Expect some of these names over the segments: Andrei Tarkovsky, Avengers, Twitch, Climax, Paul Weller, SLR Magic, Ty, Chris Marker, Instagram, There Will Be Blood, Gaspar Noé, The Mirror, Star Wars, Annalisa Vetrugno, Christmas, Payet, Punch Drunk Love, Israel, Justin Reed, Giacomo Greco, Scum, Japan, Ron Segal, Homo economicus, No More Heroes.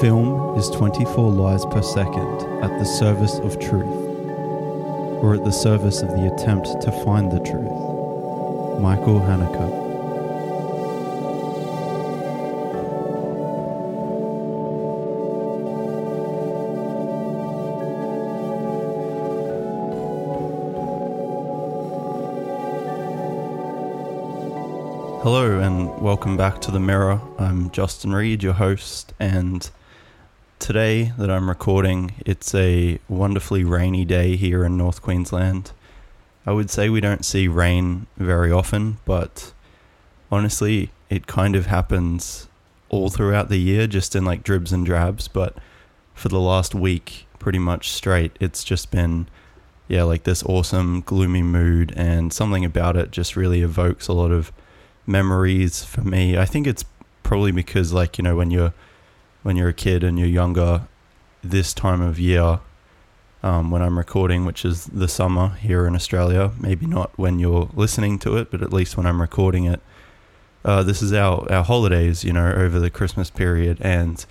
Film is 24 lies per second at the service of truth, or at the service of the attempt to find the truth. Michael Haneke. Hello and welcome back to The Mirror. I'm Justin Reed, your host, and today that I'm recording, it's a wonderfully rainy day here in North Queensland. I would say we don't see rain very often, but honestly, it kind of happens all throughout the year, just in like dribs and drabs, but for the last week, pretty much straight, it's just been like this awesome gloomy mood, and something about it just really evokes a lot of memories for me. I think it's probably because, like, you know, when you're a kid and you're younger, this time of year, when I'm recording, which is the summer here in Australia, maybe not when you're listening to it, but at least when I'm recording it, this is our holidays, you know, over the Christmas period, and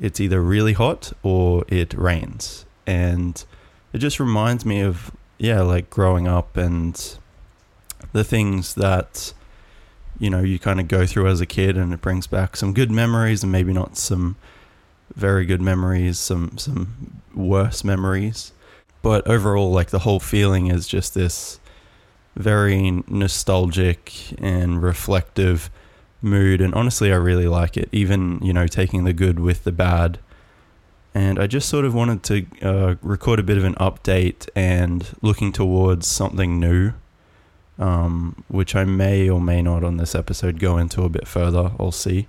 it's either really hot or it rains, and it just reminds me of like growing up and the things that, you know, you kind of go through as a kid, and it brings back some good memories and maybe not some very good memories, some worse memories. But overall, like, the whole feeling is just this very nostalgic and reflective mood. And honestly, I really like it, even, you know, taking the good with the bad. And I just sort of wanted to record a bit of an update and looking towards something new. Which I may or may not on this episode go into a bit further. I'll see.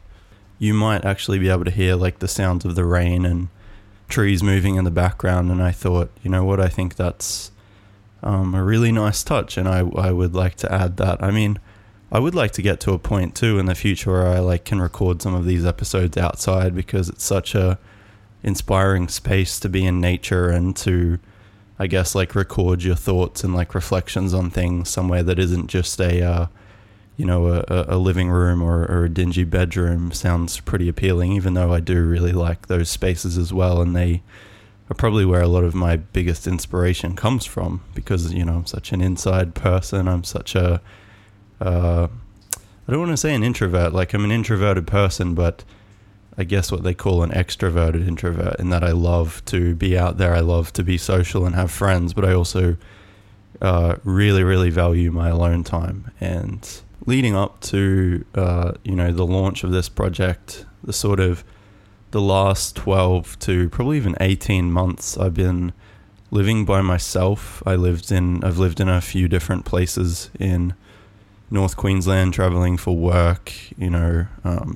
You might actually be able to hear like the sounds of the rain and trees moving in the background, and I thought, you know what, I think that's a really nice touch, and I would like to add that. I mean, I would like to get to a point too in the future where I like can record some of these episodes outside, because it's such a inspiring space to be in nature and to, I guess, like, record your thoughts and like reflections on things somewhere that isn't just a living room or a dingy bedroom. Sounds pretty appealing, even though I do really like those spaces as well, and they are probably where a lot of my biggest inspiration comes from, because, you know, I'm such an inside person. I'm such a I don't want to say an introvert, like, I'm an introverted person, but I guess what they call an extroverted introvert, in that I love to be out there, I love to be social and have friends, but I also really, really value my alone time. And leading up to, you know, the launch of this project, the sort of the last 12 to probably even 18 months, I've been living by myself. I've lived in a few different places in North Queensland, traveling for work, you know,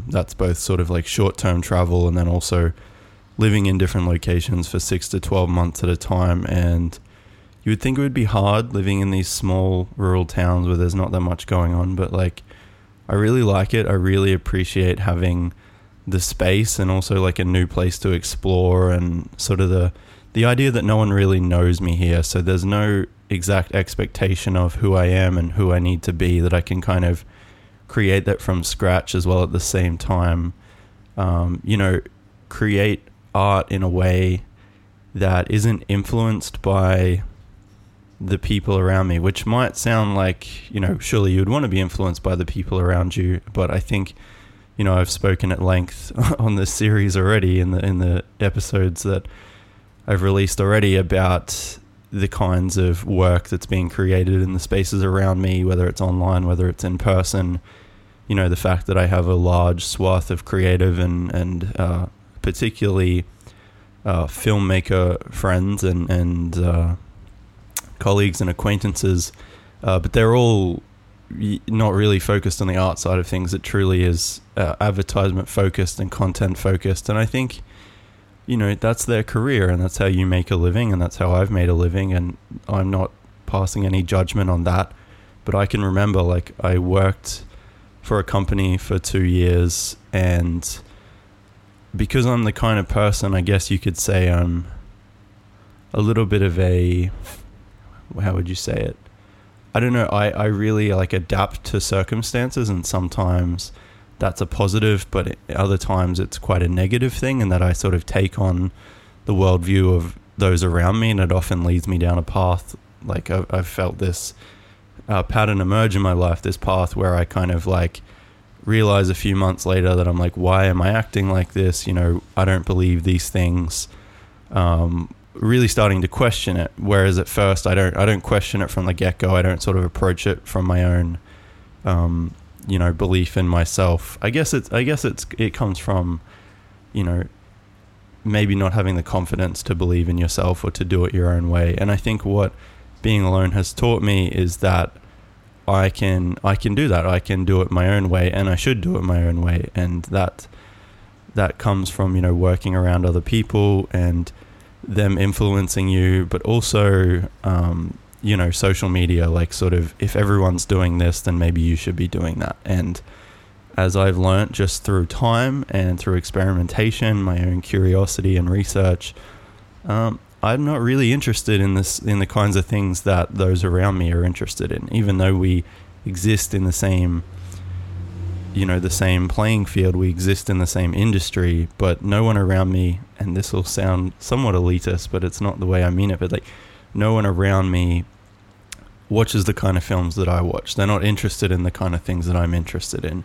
that's both sort of like short-term travel and then also living in different locations for 6 to 12 months at a time. And you would think it would be hard living in these small rural towns where there's not that much going on, but like, I really like it. I really appreciate having the space and also like a new place to explore, and sort of the idea that no one really knows me here, so there's no exact expectation of who I am and who I need to be, that I can kind of create that from scratch as well at the same time, you know, create art in a way that isn't influenced by the people around me, which might sound like, you know, surely you would want to be influenced by the people around you, but I think, you know, I've spoken at length on this series already in the episodes that I've released already about the kinds of work that's being created in the spaces around me, whether it's online, whether it's in person. You know, the fact that I have a large swath of creative and particularly filmmaker friends and colleagues and acquaintances, but they're all not really focused on the art side of things. It truly is advertisement focused and content focused, and I think, you know, that's their career and that's how you make a living, and that's how I've made a living, and I'm not passing any judgment on that. But I can remember, like, I worked for a company for 2 years, and because I'm the kind of person, I guess you could say I'm a little bit of a, how would you say it? I don't know. I really like adapt to circumstances, and sometimes that's a positive, but other times it's quite a negative thing, and that I sort of take on the worldview of those around me, and it often leads me down a path. Like I've felt this pattern emerge in my life, this path where I kind of like realize a few months later that I'm like, why am I acting like this? You know, I don't believe these things. Really starting to question it. Whereas at first I don't question it from the get-go. I don't sort of approach it from my own, you know, belief in myself. I guess it comes from, you know, maybe not having the confidence to believe in yourself or to do it your own way. And I think what being alone has taught me is that I can do that. I can do it my own way, and I should do it my own way. And that comes from, you know, working around other people and them influencing you, but also, you know, social media, like sort of, if everyone's doing this, then maybe you should be doing that. And as I've learnt just through time and through experimentation, my own curiosity and research, I'm not really interested in the kinds of things that those around me are interested in, even though we exist in the same, you know, the same playing field, we exist in the same industry, but no one around me, and this will sound somewhat elitist, but it's not the way I mean it, but like no one around me watches the kind of films that I watch. They're not interested in the kind of things that I'm interested in.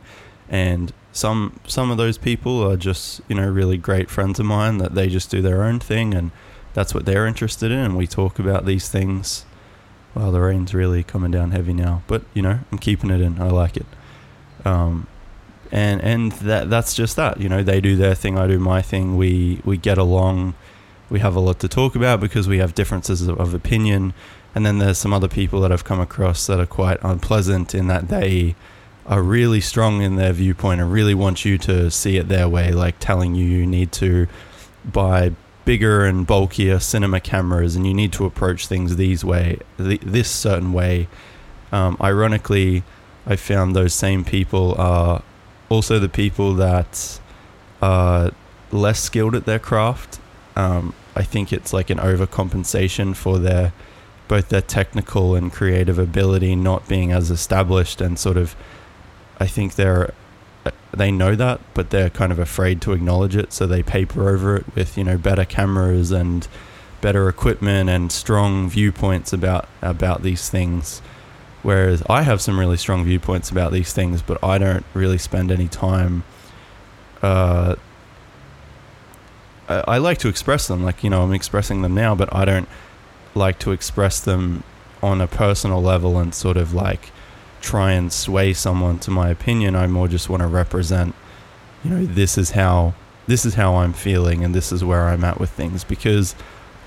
And some of those people are just, you know, really great friends of mine that they just do their own thing, and that's what they're interested in. And we talk about these things. Wow, the rain's really coming down heavy now, but you know, I'm keeping it in. I like it. And that's just that, you know, they do their thing, I do my thing. We get along. We have a lot to talk about because we have differences of opinion. And then there's some other people that I've come across that are quite unpleasant in that they are really strong in their viewpoint and really want you to see it their way, like telling you you need to buy bigger and bulkier cinema cameras and you need to approach things this certain way. Ironically, I found those same people are also the people that are less skilled at their craft. I think it's like an overcompensation for both their technical and creative ability not being as established, and sort of, I think they know that, but they're kind of afraid to acknowledge it. So they paper over it with, you know, better cameras and better equipment and strong viewpoints about these things. Whereas I have some really strong viewpoints about these things, but I don't really spend any time. I like to express them, like, you know, I'm expressing them now, but I don't like to express them on a personal level and sort of like try and sway someone to my opinion. I more just want to represent, you know, this is how I'm feeling and this is where I'm at with things, because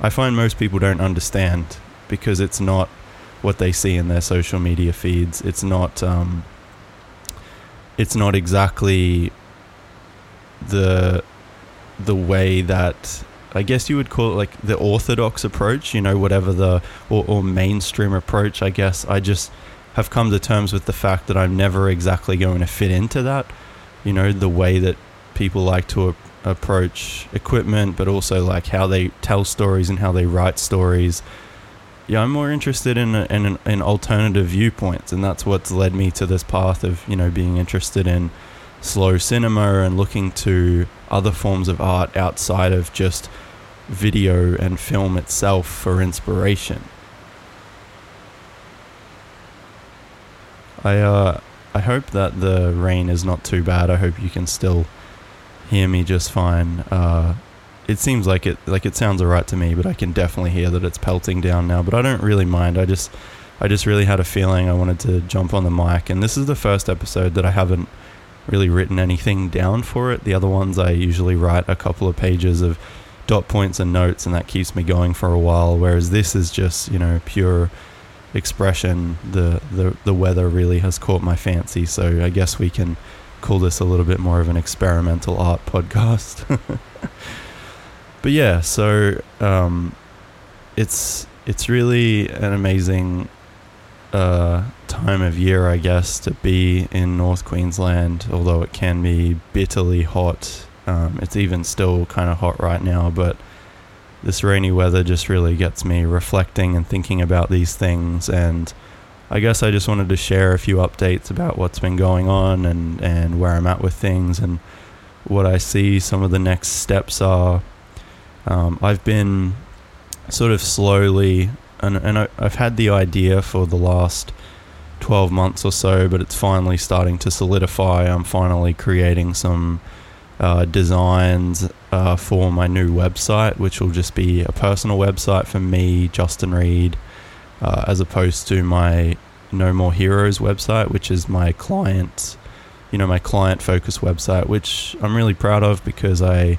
I find most people don't understand, because it's not what they see in their social media feeds. It's not exactly the way that I guess you would call it, like the orthodox approach, you know, whatever or mainstream approach, I guess. I just have come to terms with the fact that I'm never exactly going to fit into that, you know, the way that people like to approach equipment, but also like how they tell stories and how they write stories. Yeah, I'm more interested in alternative viewpoints, and that's what's led me to this path of, you know, being interested in slow cinema and looking to other forms of art outside of just video and film itself for inspiration. I hope that the rain is not too bad. I hope you can still hear me just fine. It seems like it sounds all right to me, but I can definitely hear that it's pelting down now, but I don't really mind. I just really had a feeling I wanted to jump on the mic, and this is the first episode that I haven't really written anything down for it. The other ones I usually write a couple of pages of dot points and notes, and that keeps me going for a while, whereas this is just, you know, pure expression. The weather really has caught my fancy, so I guess we can call this a little bit more of an experimental art podcast. But yeah, so it's really an amazing time of year, I guess, to be in North Queensland, although it can be bitterly hot. It's even still kind of hot right now, but this rainy weather just really gets me reflecting and thinking about these things, and I guess I just wanted to share a few updates about what's been going on and where I'm at with things and what I see some of the next steps are. I've been sort of slowly, and I've had the idea for the last 12 months or so, but it's finally starting to solidify. I'm finally creating some designs for my new website, which will just be a personal website for me, Justin Reed, as opposed to my No More Heroes website, which is my client's, you know, my client focused website, which I'm really proud of because I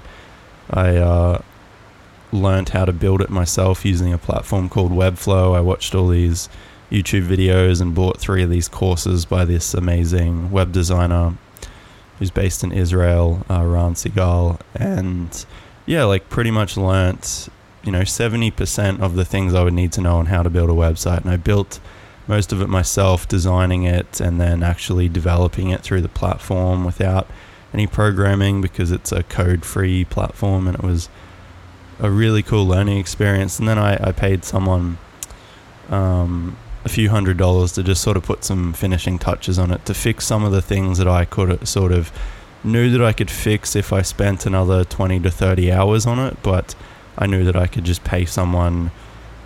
learned how to build it myself using a platform called Webflow. I watched all these YouTube videos and bought 3 of these courses by this amazing web designer who's based in Israel, Ron Segal. And yeah, like pretty much learnt, you know, 70% of the things I would need to know on how to build a website. And I built most of it myself, designing it and then actually developing it through the platform without any programming because it's a code-free platform, and it was a really cool learning experience. And then I paid someone a few $100s to just sort of put some finishing touches on it, to fix some of the things that I could sort of knew that I could fix if I spent another 20 to 30 hours on it, but I knew that I could just pay someone,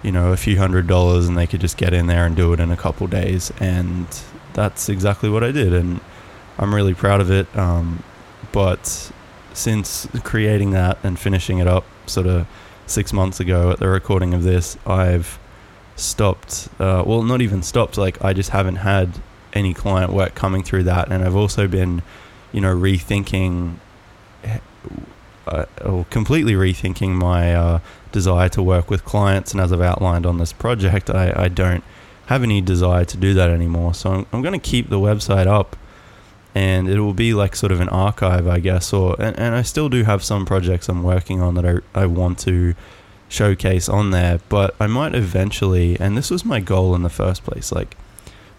you know, a few $100s and they could just get in there and do it in a couple days. And that's exactly what I did, and I'm really proud of it. But since creating that and finishing it up sort of 6 months ago at the recording of this, I've stopped, well, not even stopped, like I just haven't had any client work coming through that. And I've also been, you know, rethinking or completely rethinking my desire to work with clients. And as I've outlined on this project, I don't have any desire to do that anymore. So I'm going to keep the website up, and it will be like sort of an archive, I guess. And I still do have some projects I'm working on that I want to showcase on there, but I might eventually, and this was my goal in the first place, like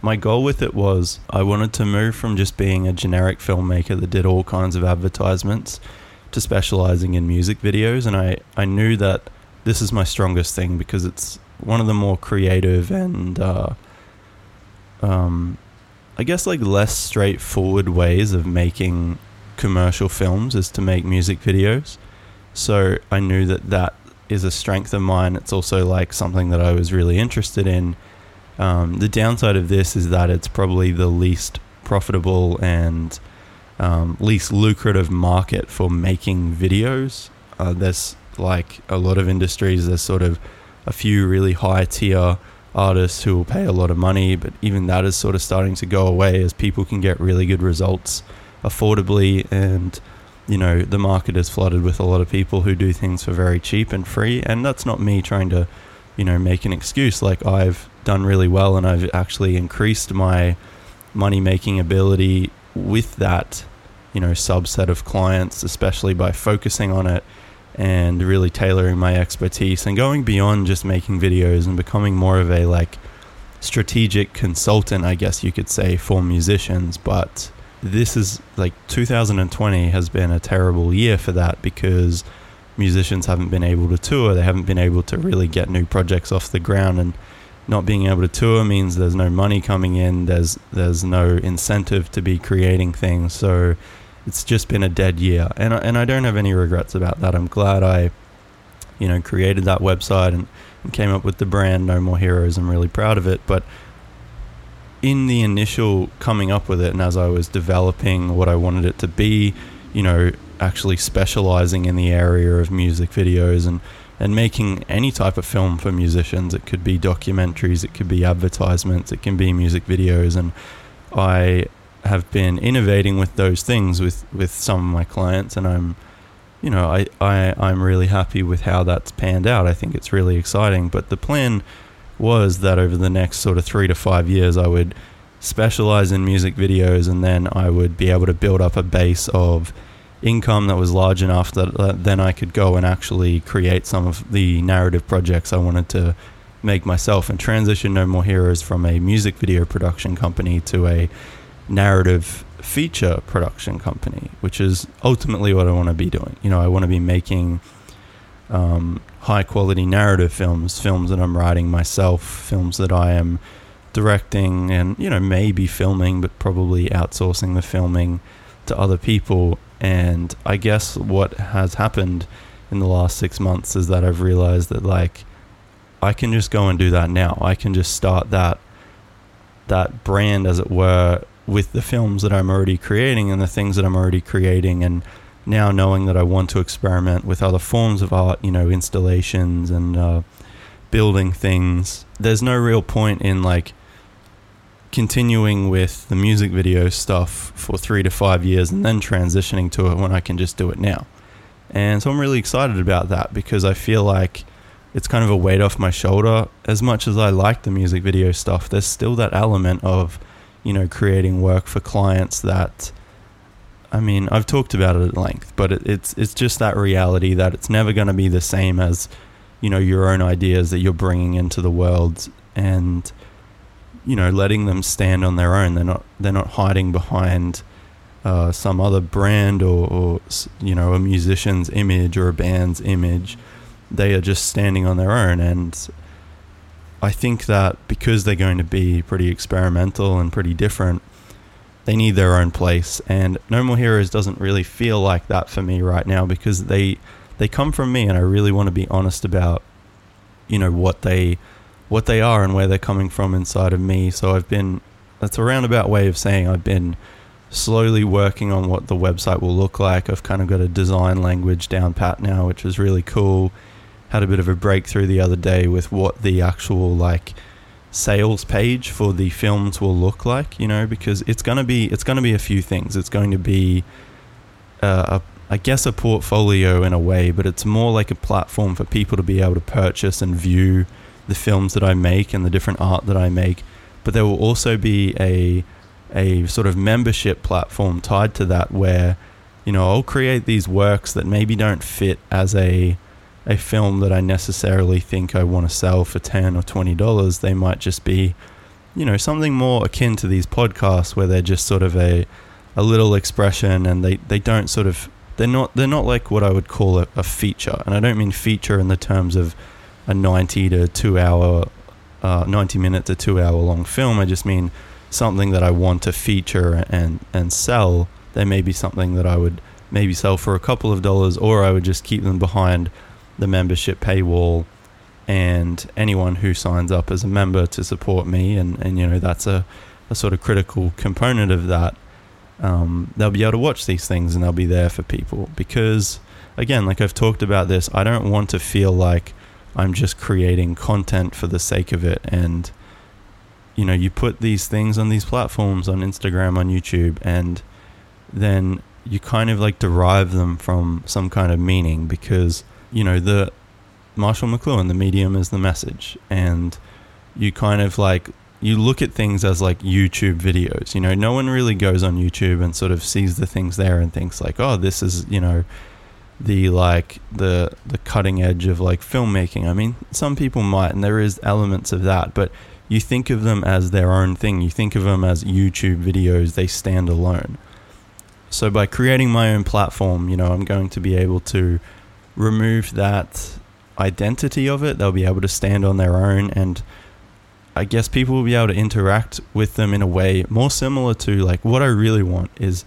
my goal with it was I wanted to move from just being a generic filmmaker that did all kinds of advertisements to specializing in music videos. And I knew that this is my strongest thing because it's one of the more creative and I guess like less straightforward ways of making commercial films is to make music videos. So I knew that that is a strength of mine. It's also like something that I was really interested in. The downside of this is that it's probably the least profitable and least lucrative market for making videos. There's like a lot of industries, there's sort of a few really high tier artists who will pay a lot of money, but even that is sort of starting to go away as people can get really good results affordably. And you know, the market is flooded with a lot of people who do things for very cheap and free. And that's not me trying to, you know, make an excuse. Like I've done really well and I've actually increased my money making ability with that, you know, subset of clients, especially by focusing on it and really tailoring my expertise and going beyond just making videos and becoming more of a like strategic consultant, I guess you could say, for musicians. But this is like 2020 has been a terrible year for that because musicians haven't been able to tour. They haven't been able to really get new projects off the ground, and not being able to tour means there's no money coming in. There's no incentive to be creating things. So it's just been a dead year, and I don't have any regrets about that. I'm glad I, you know, created that website and came up with the brand No More Heroes. I'm really proud of it. But in the initial coming up with it, and as I was developing what I wanted it to be, you know, actually specializing in the area of music videos and making any type of film for musicians, it could be documentaries, it could be advertisements, it can be music videos, and I have been innovating with those things with some of my clients, and I'm, you know, I'm really happy with how that's panned out. I think it's really exciting. But the plan was that over the next sort of 3 to 5 years, I would specialize in music videos, and then I would be able to build up a base of income that was large enough that then I could go and actually create some of the narrative projects I wanted to make myself, and transition No More Heroes from a music video production company to a narrative feature production company, which is ultimately what I want to be doing. You know, I want to be making high quality narrative films that I'm writing myself, films that I am directing and, you know, maybe filming, but probably outsourcing the filming to other people. And I guess what has happened in the last 6 months is that I've realized that, like, I can just go and do that now. I can just start that brand, as it were, with the films that I'm already creating and the things that I'm already creating. And now knowing that I want to experiment with other forms of art, you know, installations and building things, there's no real point in, like, continuing with the music video stuff for 3 to 5 years and then transitioning to it when I can just do it now. And so I'm really excited about that, because I feel like it's kind of a weight off my shoulder. As much as I like the music video stuff, there's still that element of, you know, creating work for clients that, I mean, I've talked about it at length, but it's just that reality that it's never going to be the same as, you know, your own ideas that you're bringing into the world, and, you know, letting them stand on their own. They're not hiding behind some other brand or, you know, a musician's image or a band's image. They are just standing on their own. And I think that because they're going to be pretty experimental and pretty different, they need their own place. And No More Heroes doesn't really feel like that for me right now, because they come from me, and I really want to be honest about, you know, what they are and where they're coming from inside of me. So I've been, that's a roundabout way of saying I've been slowly working on what the website will look like. I've kind of got a design language down pat now, which is really cool. Had a bit of a breakthrough the other day with what the actual, like, sales page for the films will look like, you know, because it's going to be a few things. It's going to be I guess a portfolio in a way, but it's more like a platform for people to be able to purchase and view the films that I make and the different art that I make. But there will also be a sort of membership platform tied to that, where, you know, I'll create these works that maybe don't fit as a film that I necessarily think I want to sell for $10 or $20. They might just be, you know, something more akin to these podcasts, where they're just sort of a little expression, and they don't sort of, they're not like what I would call a feature. And I don't mean feature in the terms of a 90 minute to 2 hour long film. I just mean something that I want to feature and sell. There may be something that I would maybe sell for a couple of dollars, or I would just keep them behind the membership paywall, and anyone who signs up as a member to support me, and you know, that's a sort of critical component of that. They'll be able to watch these things, and they'll be there for people, because, again, like I've talked about this, I don't want to feel like I'm just creating content for the sake of it. And, you know, you put these things on these platforms, on Instagram, on YouTube, and then you kind of, like, derive them from some kind of meaning, because, you know, the Marshall McLuhan, the medium is the message. And you kind of, like, you look at things as, like, YouTube videos. You know, no one really goes on YouTube and sort of sees the things there and thinks, like, oh, this is, you know, the, like, the cutting edge of, like, filmmaking. I mean, some people might, and there is elements of that, but you think of them as their own thing. You think of them as YouTube videos. They stand alone. So by creating my own platform, you know, I'm going to be able to remove that identity of it. They'll be able to stand on their own, and I guess people will be able to interact with them in a way more similar to, like, what I really want is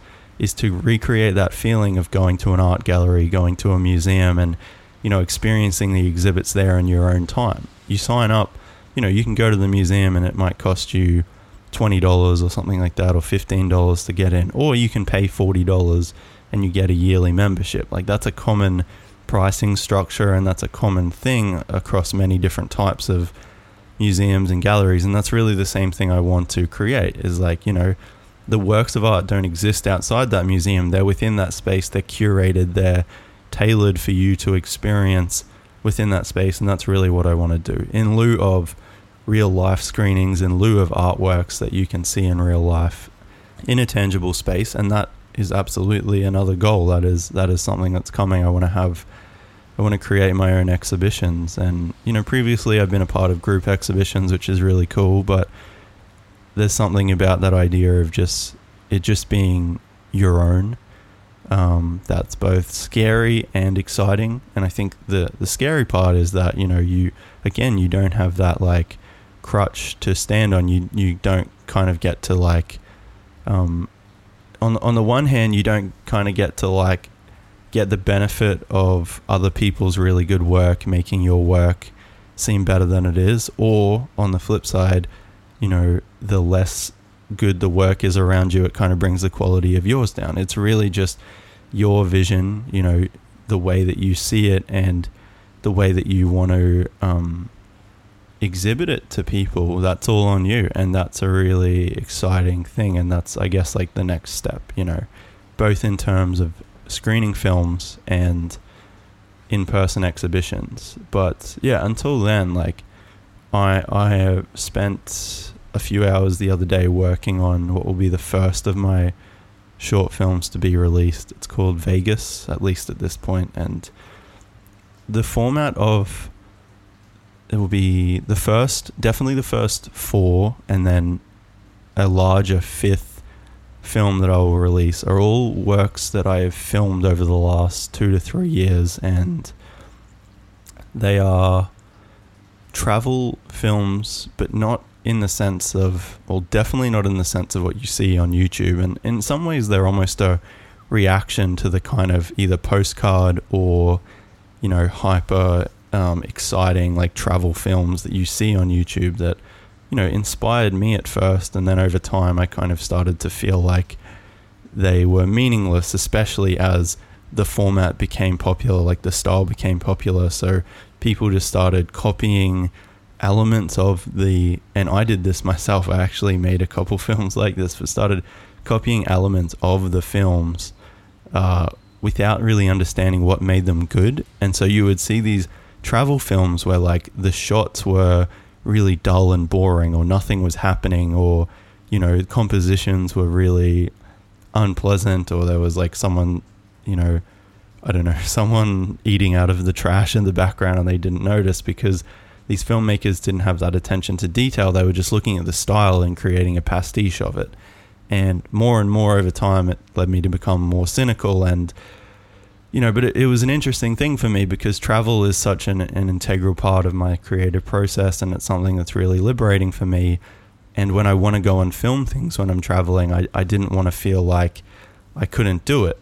to recreate that feeling of going to an art gallery, going to a museum, and, you know, experiencing the exhibits there in your own time. You sign up, you know, you can go to the museum and it might cost you $20 or something like that, or $15 to get in, or you can pay $40 and you get a yearly membership. Like, that's a common pricing structure, and that's a common thing across many different types of museums and galleries. And that's really the same thing I want to create, is, like, you know, the works of art don't exist outside that museum. They're within that space. They're curated. They're tailored for you to experience within that space. And that's really what I want to do, in lieu of real life screenings, in lieu of artworks that you can see in real life in a tangible space. And that is absolutely another goal. That is something that's coming. I want to create my own exhibitions. And, you know, previously I've been a part of group exhibitions, which is really cool, but there's something about that idea of just being your own that's both scary and exciting. And I think the scary part is that, you know, you don't have that, like, crutch to stand on. You don't kind of get to like, on the one hand, you don't kind of get to like get the benefit of other people's really good work, making your work seem better than it is. Or on the flip side, you know, the less good the work is around you, it kind of brings the quality of yours down. It's really just your vision, you know, the way that you see it and the way that you want to exhibit it to people. That's all on you, and that's a really exciting thing. And that's, I guess, like the next step, you know, both in terms of screening films and in-person exhibitions. But yeah, until then, like I have spent a few hours the other day working on what will be the first of my short films to be released. It's called Vegas, at least at this point, and the format of it will be the first 4, and then a larger 5th film that I will release are all works that I have filmed over the last 2 to 3 years, and they are travel films, but not in the sense of, well, definitely not in the sense of what you see on YouTube. And in some ways they're almost a reaction to the kind of either postcard or, you know, hyper exciting like travel films that you see on YouTube that, you know, inspired me at first. And then over time I kind of started to feel like they were meaningless, especially as the format became popular, like the style became popular. So people just started copying elements of and I did this myself, I actually made a couple films like this, but started copying elements of the films without really understanding what made them good. And so you would see these travel films where like the shots were really dull and boring, or nothing was happening, or, you know, compositions were really unpleasant, or there was like someone, you know, I don't know, someone eating out of the trash in the background and they didn't notice because these filmmakers didn't have that attention to detail. They were just looking at the style and creating a pastiche of it. And more over time, it led me to become more cynical. And, you know, but it was an interesting thing for me because travel is such an integral part of my creative process, and it's something that's really liberating for me. And when I want to go and film things when I'm traveling, I didn't want to feel like I couldn't do it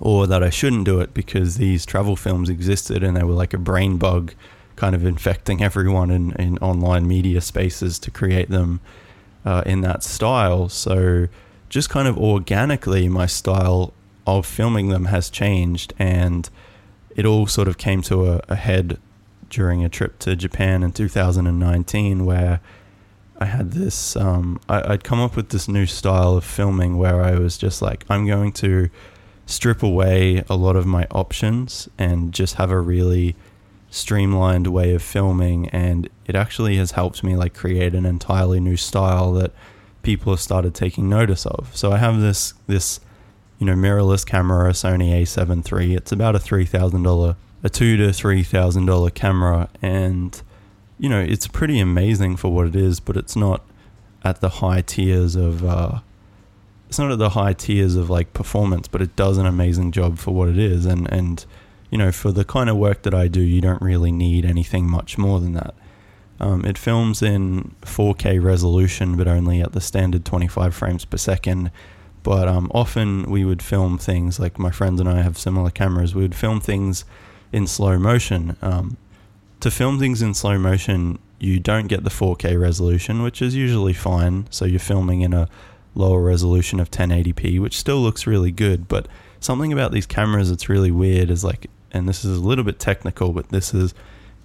or that I shouldn't do it, because these travel films existed and they were like a brain bug kind of infecting everyone in online media spaces to create them in that style. So just kind of organically, my style of filming them has changed, and it all sort of came to a head during a trip to Japan in 2019, where I had this, I'd come up with this new style of filming where I was just like, I'm going to strip away a lot of my options and just have a really streamlined way of filming. And it actually has helped me like create an entirely new style that people have started taking notice of. So I have this, you know, mirrorless camera, Sony A7 III. It's about a $2,000 to $3,000 camera, and, you know, it's pretty amazing for what it is, but it's not at the high tiers of like performance, but it does an amazing job for what it is. And you know, for the kind of work that I do, you don't really need anything much more than that. It films in 4K resolution, but only at the standard 25 frames per second. But often we would film things, like my friends and I have similar cameras, we would film things in slow motion. To film things in slow motion, you don't get the 4K resolution, which is usually fine. So you're filming in a lower resolution of 1080p, which still looks really good. But something about these cameras that's really weird is like, and this is a little bit technical, but this is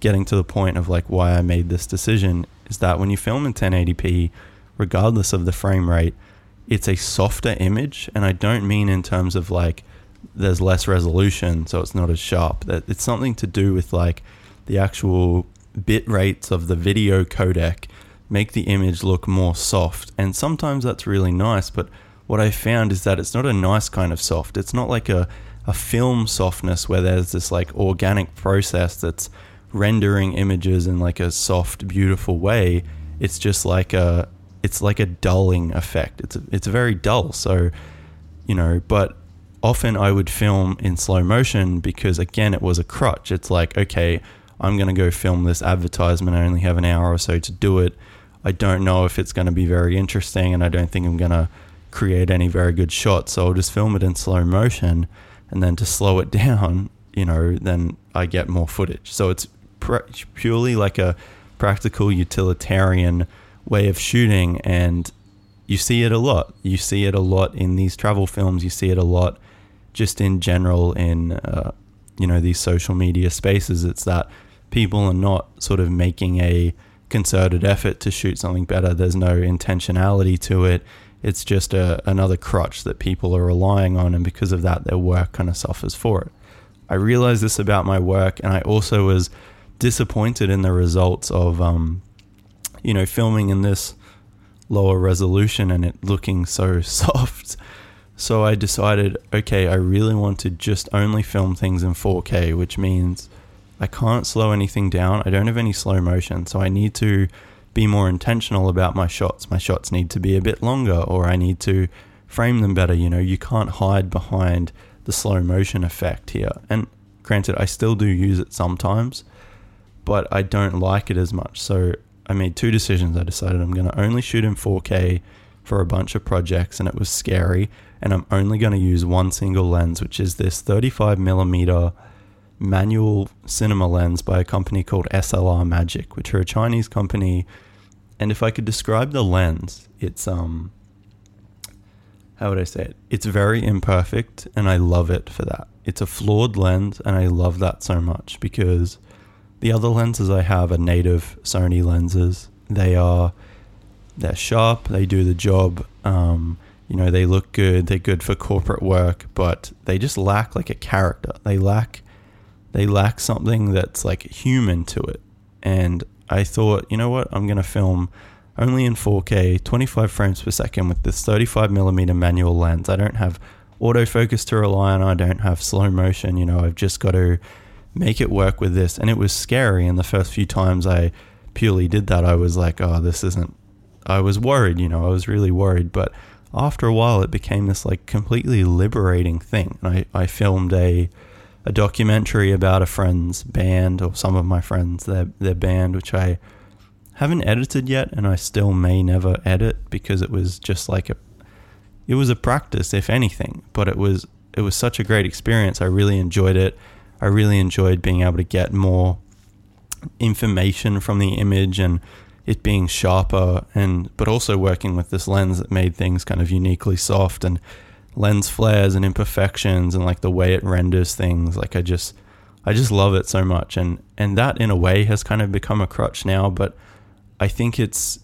getting to the point of like why I made this decision, is that when you film in 1080p, regardless of the frame rate, it's a softer image. And I don't mean in terms of like there's less resolution, so it's not as sharp. That it's something to do with like the actual bit rates of the video codec make the image look more soft. And sometimes that's really nice, but what I found is that it's not a nice kind of soft. It's not like a film softness where there's this like organic process that's rendering images in like a soft, beautiful way. It's just like a dulling effect. It's very dull. So, you know, but often I would film in slow motion because, again, it was a crutch. It's like, okay, I'm going to go film this advertisement. I only have an hour or so to do it. I don't know if it's going to be very interesting, and I don't think I'm going to create any very good shots. So I'll just film it in slow motion, and then to slow it down, you know, then I get more footage. So it's purely like a practical utilitarian way of shooting, and you see it a lot. You see it a lot in these travel films. You see it a lot just in general in, you know, these social media spaces. It's that people are not sort of making a concerted effort to shoot something better. There's no intentionality to it. It's just another crutch that people are relying on, and because of that, their work kind of suffers for it. I realized this about my work, and I also was disappointed in the results of, you know, filming in this lower resolution and it looking so soft. So I decided, okay, I really want to just only film things in 4K, which means I can't slow anything down. I don't have any slow motion, so I need to be more intentional about my shots. My shots need to be a bit longer, or I need to frame them better. You know, you can't hide behind the slow motion effect here. And granted, I still do use it sometimes, but I don't like it as much. So I made two decisions. I decided I'm going to only shoot in 4K for a bunch of projects, and it was scary. And I'm only going to use one single lens, which is this 35mm manual cinema lens by a company called SLR Magic, which are a Chinese company. And if I could describe the lens, it's, how would I say it? It's very imperfect, and I love it for that. It's a flawed lens, and I love that so much, because the other lenses I have are native Sony lenses. They're sharp, they do the job, you know, they look good, they're good for corporate work, but they just lack like a character. They lack something that's like human to it. And I thought, you know what, I'm going to film only in 4K, 25 frames per second with this 35mm manual lens. I don't have autofocus to rely on, I don't have slow motion, you know, I've just got to make it work with this. And it was scary, and the first few times I purely did that, I was like, oh, this isn't, I was worried, you know, I was really worried. But after a while, it became this like completely liberating thing. And I filmed a documentary about a friend's band, or some of my friends, their band, which I haven't edited yet, and I still may never edit, because it was just like it was a practice, if anything. But it was such a great experience. I really enjoyed it. I really enjoyed being able to get more information from the image, and it being sharper, but also working with this lens that made things kind of uniquely soft, and lens flares and imperfections, and like the way it renders things. Like I just love it so much, and that in a way has kind of become a crutch now. But I think it's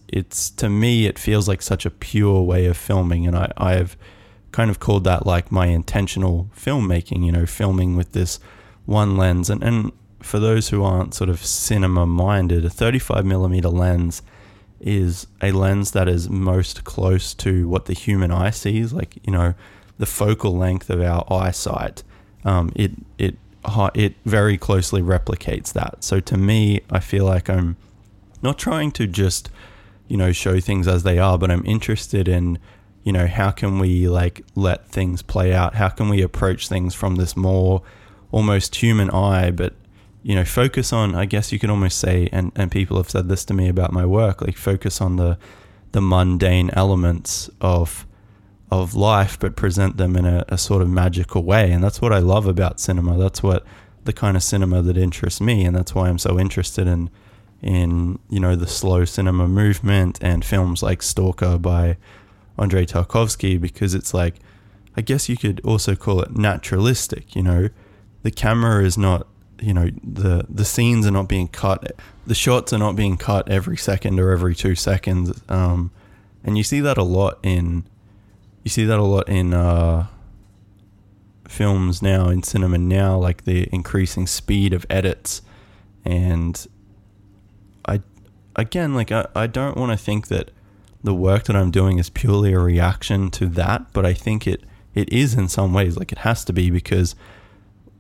to me it feels like such a pure way of filming, and I've kind of called that like my intentional filmmaking, you know, filming with this one lens. And for those who aren't sort of cinema minded, a 35mm lens is a lens that is most close to what the human eye sees, like, you know, the focal length of our eyesight. It very closely replicates that. So to me, I feel like I'm not trying to just, you know, show things as they are, but I'm interested in, you know, how can we like let things play out? How can we approach things from this more almost human eye, but, you know, focus on, I guess you could almost say, and people have said this to me about my work, like focus on the mundane elements of life, but present them in a sort of magical way. And that's what I love about cinema. That's what the kind of cinema that interests me. And that's why I'm so interested in, you know, the slow cinema movement and films like Stalker by Andrei Tarkovsky, because it's like, I guess you could also call it naturalistic, you know. The camera is not, you know, the scenes are not being cut. The shots are not being cut every second or every 2 seconds. And you see that a lot in films now, in cinema now, like the increasing speed of edits. And I don't want to think that the work that I'm doing is purely a reaction to that, but I think it is in some ways, like it has to be, because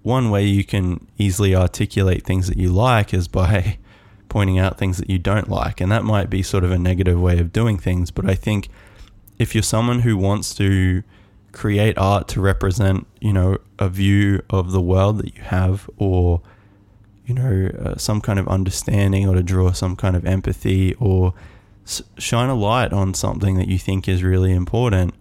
one way you can easily articulate things that you like is by pointing out things that you don't like. And that might be sort of a negative way of doing things. But I think if you're someone who wants to create art to represent, you know, a view of the world that you have, or you know, some kind of understanding, or to draw some kind of empathy, or shine a light on something that you think is really important.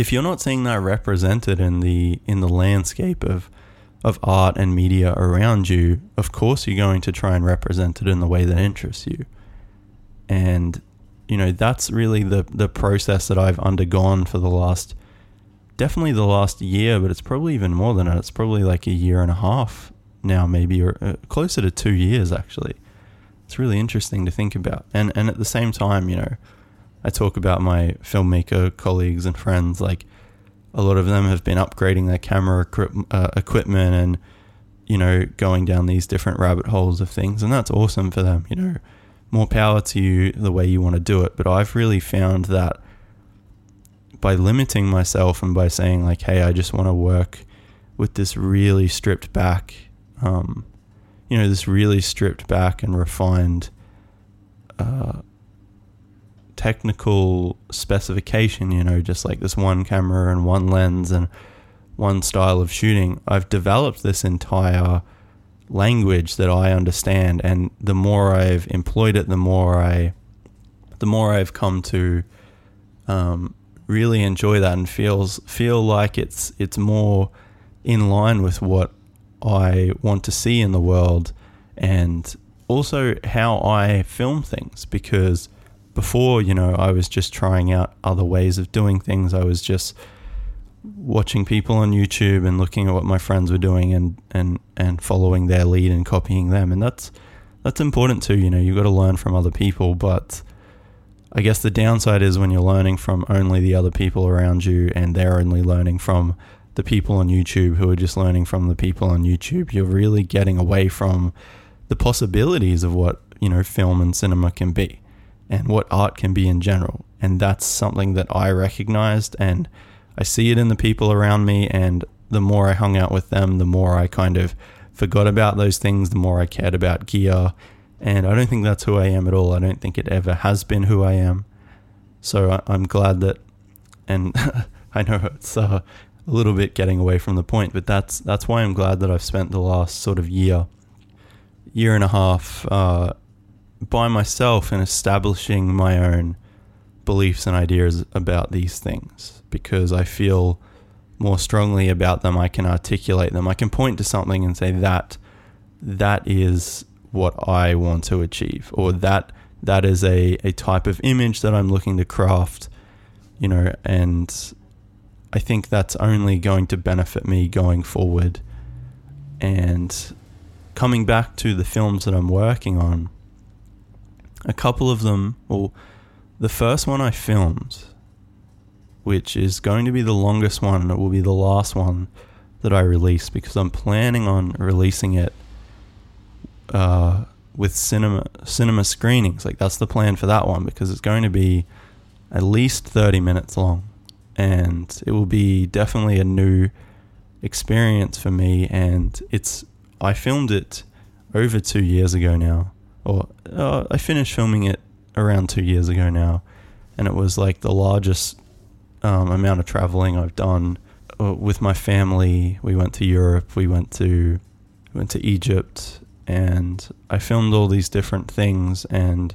If you're not seeing that represented in the landscape of art and media around you, of course you're going to try and represent it in the way that interests you. And, you know, that's really the process that I've undergone for the last year, but it's probably even more than that. It's probably like a year and a half now, maybe, or closer to 2 years, actually. It's really interesting to think about. And at the same time, you know, I talk about my filmmaker colleagues and friends, like, a lot of them have been upgrading their camera equipment and, you know, going down these different rabbit holes of things. And that's awesome for them, you know, more power to you the way you want to do it. But I've really found that by limiting myself and by saying like, hey, I just want to work with this really stripped back, and refined technical specification, you know, just like this one camera and one lens and one style of shooting, I've developed this entire language that I understand, and the more I've employed it, the more I've come to really enjoy that, and feel like it's more in line with what I want to see in the world, and also how I film things. Because before, you know, I was just trying out other ways of doing things. I was just watching people on YouTube and looking at what my friends were doing and following their lead and copying them. And that's important too, you know, you've got to learn from other people. But I guess the downside is when you're learning from only the other people around you, and they're only learning from the people on YouTube who are just learning from the people on YouTube, you're really getting away from the possibilities of what, you know, film and cinema can be, and what art can be in general. And that's something that I recognized, and I see it in the people around me. And the more I hung out with them, the more I kind of forgot about those things, the more I cared about gear. And I don't think that's who I am at all. I don't think it ever has been who I am. So I'm glad that, and I know it's a little bit getting away from the point, but that's why I'm glad that I've spent the last sort of year and a half, by myself, and establishing my own beliefs and ideas about these things, because I feel more strongly about them. I can articulate them. I can point to something and say that is what I want to achieve, or that is a type of image that I'm looking to craft, you know. And I think that's only going to benefit me going forward. And coming back to the films that I'm working on, a couple of them, well, the first one I filmed, which is going to be the longest one, and it will be the last one that I release, because I'm planning on releasing it with cinema screenings. Like, that's the plan for that one, because it's going to be at least 30 minutes long, and it will be definitely a new experience for me. And I filmed it over 2 years ago now. I finished filming it around 2 years ago now, and it was like the largest amount of traveling I've done with my family. We went to Europe, we went to Egypt, and I filmed all these different things. And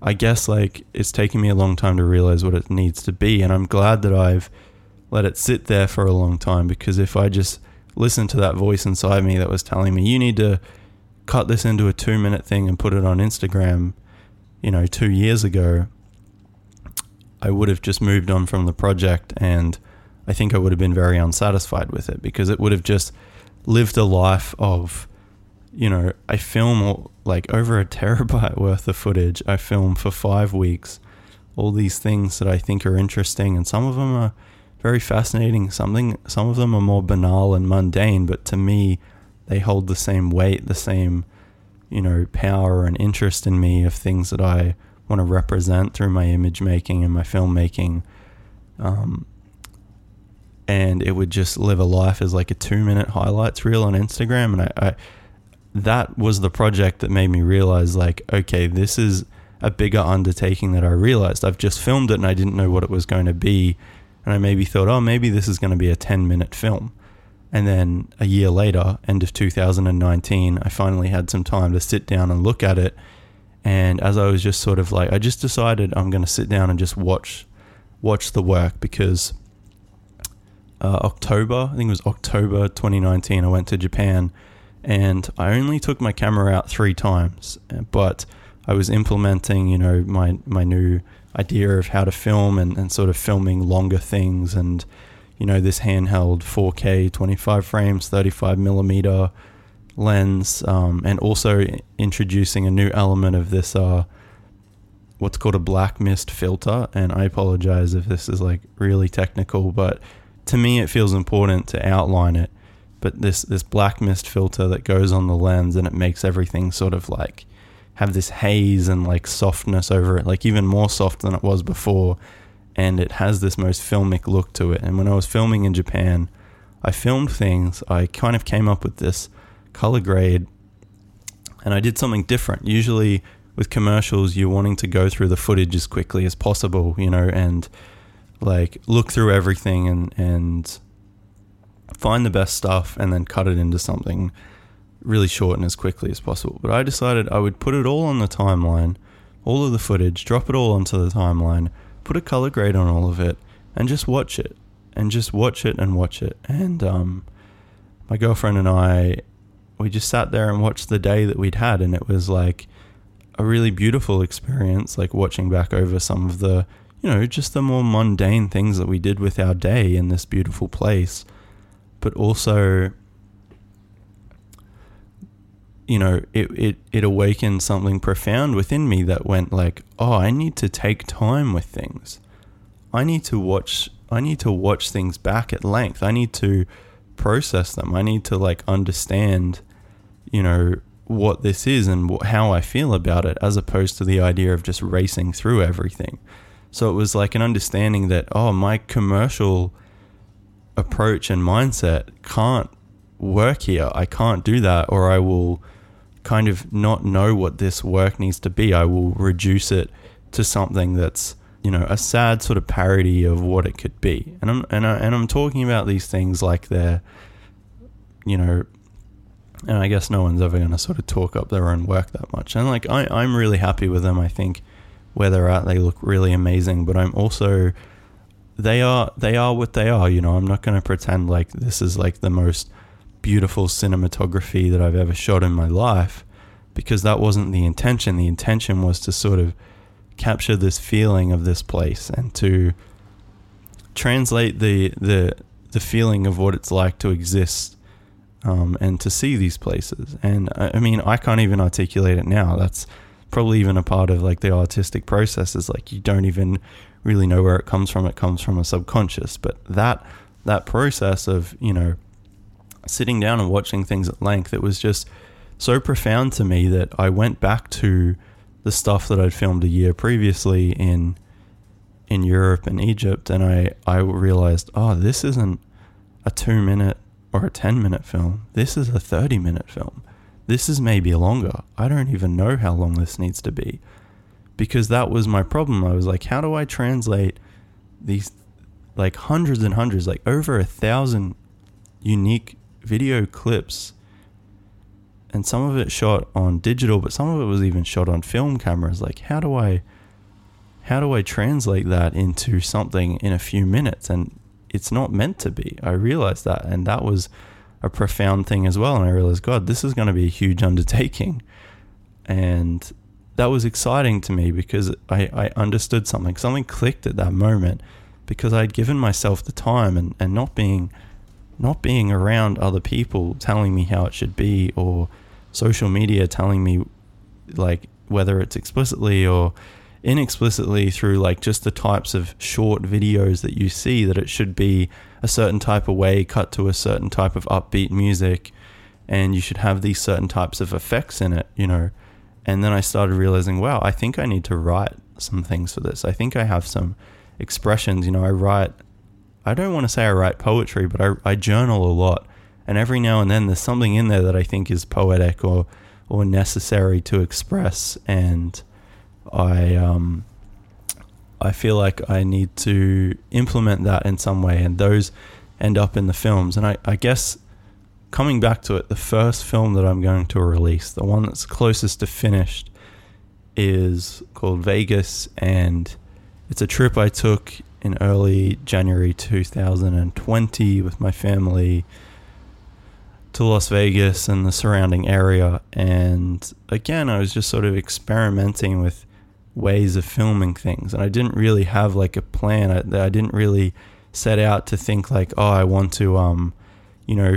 I guess, like, it's taken me a long time to realize what it needs to be, and I'm glad that I've let it sit there for a long time, because if I just listened to that voice inside me that was telling me, you need to cut this into a 2-minute thing and put it on Instagram, you know, 2 years ago, I would have just moved on from the project. And I think I would have been very unsatisfied with it, because it would have just lived a life of, you know, I film like over a terabyte worth of footage. I film for 5 weeks, all these things that I think are interesting. And some of them are very fascinating. Some of them are more banal and mundane, but to me, they hold the same weight, the same, you know, power and interest in me of things that I want to represent through my image making and my filmmaking. And it would just live a life as like a 2-minute highlights reel on Instagram. And I that was the project that made me realize, like, okay, this is a bigger undertaking that I realized. I've just filmed it and I didn't know what it was going to be. And I maybe thought, oh, maybe this is going to be a 10-minute film. And then a year later, end of 2019, I finally had some time to sit down and look at it. And as I was just sort of like, I just decided I'm going to sit down and just watch the work, because October, I think it was October 2019, I went to Japan, and I only took my camera out 3 times, but I was implementing, you know, my new idea of how to film and sort of filming longer things, and, you know, this handheld 4K 25 frames 35 millimeter lens, and also introducing a new element of this what's called a black mist filter. And I apologize if this is like really technical, but to me it feels important to outline it. But this black mist filter that goes on the lens, and it makes everything sort of like have this haze and like softness over it, like even more soft than it was before, and it has this most filmic look to it. And when I was filming in Japan, I filmed things, I kind of came up with this color grade, and I did something different. Usually with commercials, you're wanting to go through the footage as quickly as possible, you know, and like look through everything and find the best stuff and then cut it into something really short and as quickly as possible. But I decided I would put it all on the timeline, all of the footage, drop it all onto the timeline, put a color grade on all of it, and just watch it. And my girlfriend and I, we just sat there and watched the day that we'd had, and it was like a really beautiful experience, like watching back over some of the, you know, just the more mundane things that we did with our day in this beautiful place, but also, you know, it awakened something profound within me that went like, oh, I need to take time with things. I need to watch things back at length. I need to process them. I need to like understand, you know, what this is and how I feel about it, as opposed to the idea of just racing through everything. So it was like an understanding that, oh, my commercial approach and mindset can't work here. I can't do that, or I will kind of not know what this work needs to be. I will reduce it to something that's, you know, a sad sort of parody of what it could be. And I'm talking about these things like they're, you know, and I guess no one's ever going to sort of talk up their own work that much. And like, I'm really happy with them. I think where they're at, they look really amazing, but I'm also, they are what they are, you know. I'm not going to pretend like this is like the most beautiful cinematography that I've ever shot in my life, because that wasn't the intention. The intention was to sort of capture this feeling of this place and to translate the feeling of what it's like to exist, and to see these places. And I mean, I can't even articulate it now. That's probably even a part of like the artistic process, is like you don't even really know where it comes from. It comes from a subconscious. But that process of, you know, sitting down and watching things at length, it was just so profound to me that I went back to the stuff that I'd filmed a year previously in Europe and Egypt, and I realized, oh, this isn't a 2-minute or a 10-minute film. This is a 30-minute film. This is maybe longer. I don't even know how long this needs to be, because that was my problem. I was like, how do I translate these like hundreds and hundreds, like over 1,000 unique video clips, and some of it shot on digital, but some of it was even shot on film cameras. Like, how do I translate that into something in a few minutes? And it's not meant to be. I realized that, and that was a profound thing as well. And I realized, God, this is going to be a huge undertaking. And that was exciting to me, because I understood something clicked at that moment, because I'd given myself the time and not being around other people telling me how it should be, or social media telling me, like, whether it's explicitly or inexplicitly through like just the types of short videos that you see, that it should be a certain type of way, cut to a certain type of upbeat music, and you should have these certain types of effects in it, you know. And then I started realizing, wow, I think I need to write some things for this. I think I have some expressions, you know. I don't want to say I write poetry, but I journal a lot. And every now and then there's something in there that I think is poetic or necessary to express. And I feel like I need to implement that in some way. And those end up in the films. And I guess coming back to it, the first film that I'm going to release, the one that's closest to finished, is called Vegas, and it's a trip I took in early January 2020 with my family to Las Vegas and the surrounding area. And again, I was just sort of experimenting with ways of filming things, and I didn't really have like a plan. I didn't really set out to think like, oh, I want to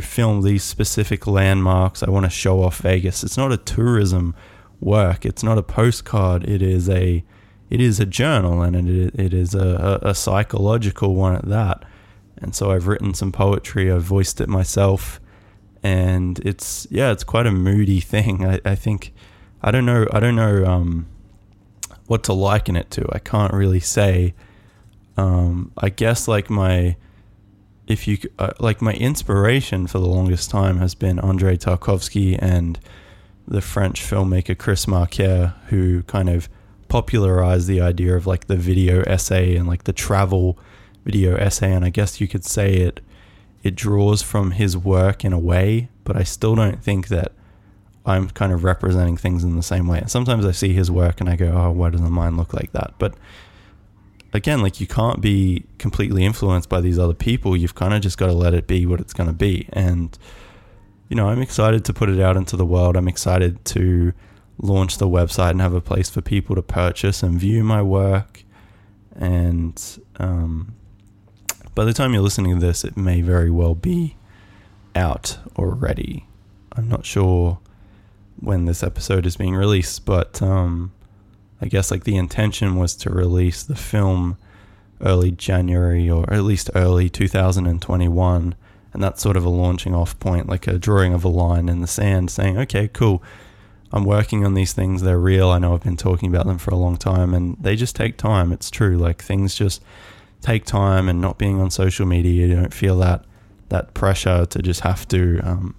film these specific landmarks, I want to show off Vegas. It's not a tourism work, it's not a postcard, it is a journal, and it is a psychological one at that. And so I've written some poetry, I've voiced it myself, and it's quite a moody thing. I think, I don't know what to liken it to. I can't really say. I guess like my inspiration for the longest time has been Andrei Tarkovsky and the French filmmaker Chris Marker, who kind of popularized the idea of like the video essay and like the travel video essay. And I guess you could say it draws from his work in a way, but I still don't think that I'm kind of representing things in the same way. And sometimes I see his work and I go, oh, why doesn't mine look like that? But again, like, you can't be completely influenced by these other people. You've kind of just got to let it be what it's going to be. And, you know, I'm excited to put it out into the world. I'm excited to launch the website and have a place for people to purchase and view my work. And by the time you're listening to this, it may very well be out already. I'm not sure when this episode is being released, but I guess like the intention was to release the film early January, or at least early 2021, and that's sort of a launching off point, like a drawing of a line in the sand saying, okay, cool, I'm working on these things, they're real, I know I've been talking about them for a long time, and they just take time. It's true, like, things just take time, and not being on social media, you don't feel that pressure to just have to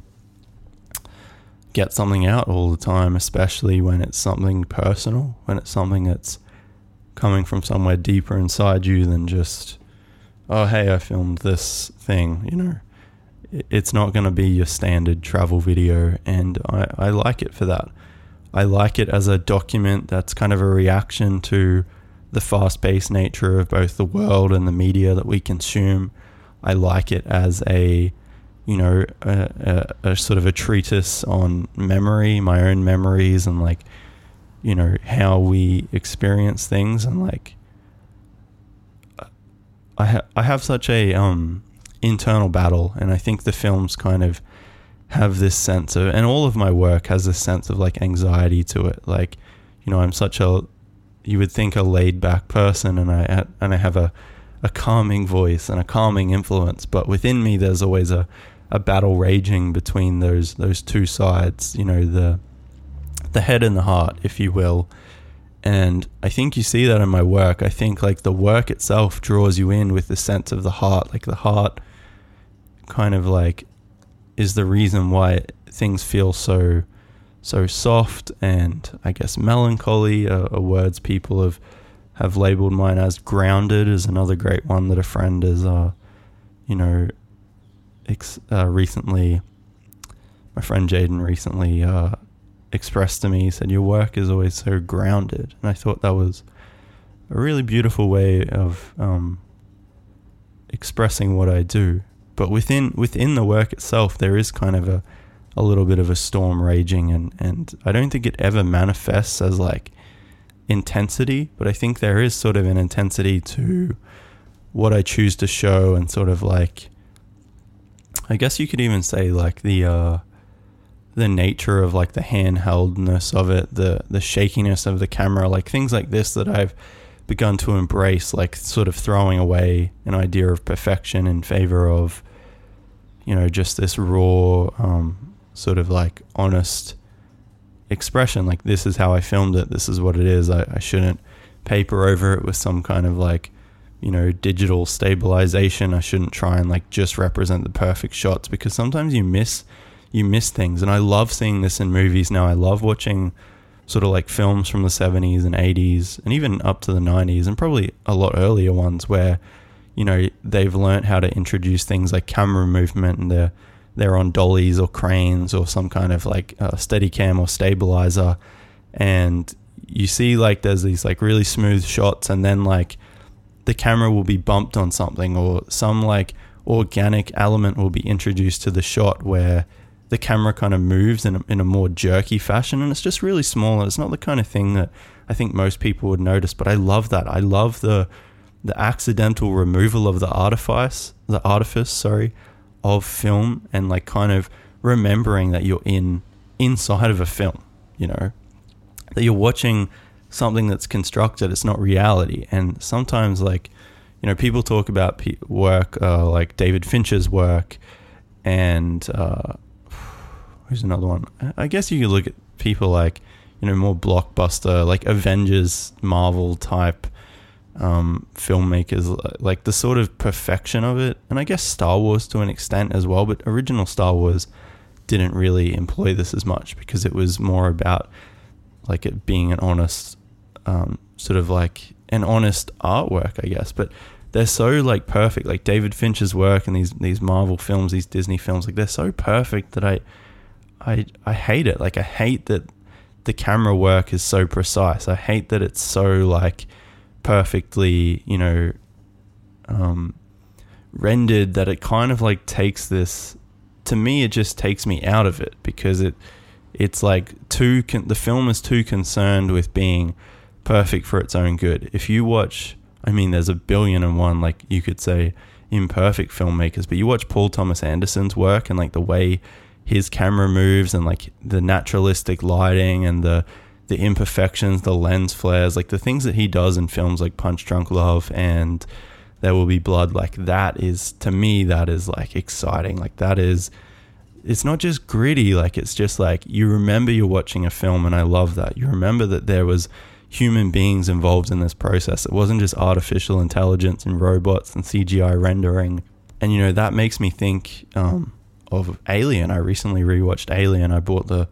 get something out all the time, especially when it's something personal, when it's something that's coming from somewhere deeper inside you than just, oh, hey, I filmed this thing, you know. It's not going to be your standard travel video, and I like it for that. I like it as a document that's kind of a reaction to the fast-paced nature of both the world and the media that we consume. I like it as a sort of a treatise on memory, my own memories, and like, you know, how we experience things. And like, I have such a internal battle, and I think the films kind of have this sense of, and all of my work has this sense of like anxiety to it. Like, you know, I'm such a, you would think a laid back person, and I have a calming voice and a calming influence, but within me there's always a battle raging between those two sides, you know, the head and the heart, if you will. And I think you see that in my work. I think like the work itself draws you in with the sense of the heart, like the heart kind of like is the reason why things feel so soft and, I guess, melancholy are words people have labeled mine as. Grounded is another great one that a friend has, my friend Jaden recently expressed to me. He said, your work is always so grounded. And I thought that was a really beautiful way of expressing what I do. But within the work itself, there is kind of a little bit of a storm raging, and I don't think it ever manifests as like intensity, but I think there is sort of an intensity to what I choose to show, and sort of like, I guess you could even say like the nature of like the handheldness of it, the shakiness of the camera, like things like this that I've begun to embrace, like sort of throwing away an idea of perfection in favor of, you know, just this raw, sort of like honest expression. Like, this is how I filmed it, this is what it is. I shouldn't paper over it with some kind of like, you know, digital stabilization. I shouldn't try and like just represent the perfect shots, because sometimes you miss things. And I love seeing this in movies now. I love watching sort of like films from the 70s and 80s and even up to the 90s, and probably a lot earlier ones, where, you know, they've learned how to introduce things like camera movement, and they're on dollies or cranes or some kind of like Steadicam or stabilizer. And you see like there's these like really smooth shots, and then like the camera will be bumped on something, or some like organic element will be introduced to the shot where the camera kind of moves in a more jerky fashion. And it's just really small, and it's not the kind of thing that I think most people would notice, but I love that. I love the accidental removal of the artifice of film, and like kind of remembering that you're inside of a film, you know, that you're watching something that's constructed. It's not reality. And sometimes, like, you know, people talk about work like David Fincher's work, and who's another one? I guess you could look at people like, you know, more blockbuster, like Avengers, Marvel type filmmakers, like the sort of perfection of it. And I guess Star Wars to an extent as well, but original Star Wars didn't really employ this as much, because it was more about like it being an honest sort of like an honest artwork, I guess. But they're so like perfect, like David Fincher's work and these Marvel films, these Disney films, like they're so perfect that I hate it. Like I hate that the camera work is so precise. I hate that it's so like perfectly, you know, rendered, that it kind of like takes this, to me, it just takes me out of it, because it's like the film is too concerned with being perfect for its own good. If you watch, I mean, there's a billion and one, like you could say imperfect filmmakers, but you watch Paul Thomas Anderson's work, and like the way his camera moves, and like the naturalistic lighting, and the imperfections, the lens flares, like the things that he does in films like Punch Drunk Love and There Will Be Blood, like that is, to me, that is like exciting. Like that is, it's not just gritty, like it's just like you remember you're watching a film, and I love that. You remember that there was human beings involved in this process. It wasn't just artificial intelligence and robots and CGI rendering. And, you know, that makes me think of Alien. I recently rewatched Alien. I bought the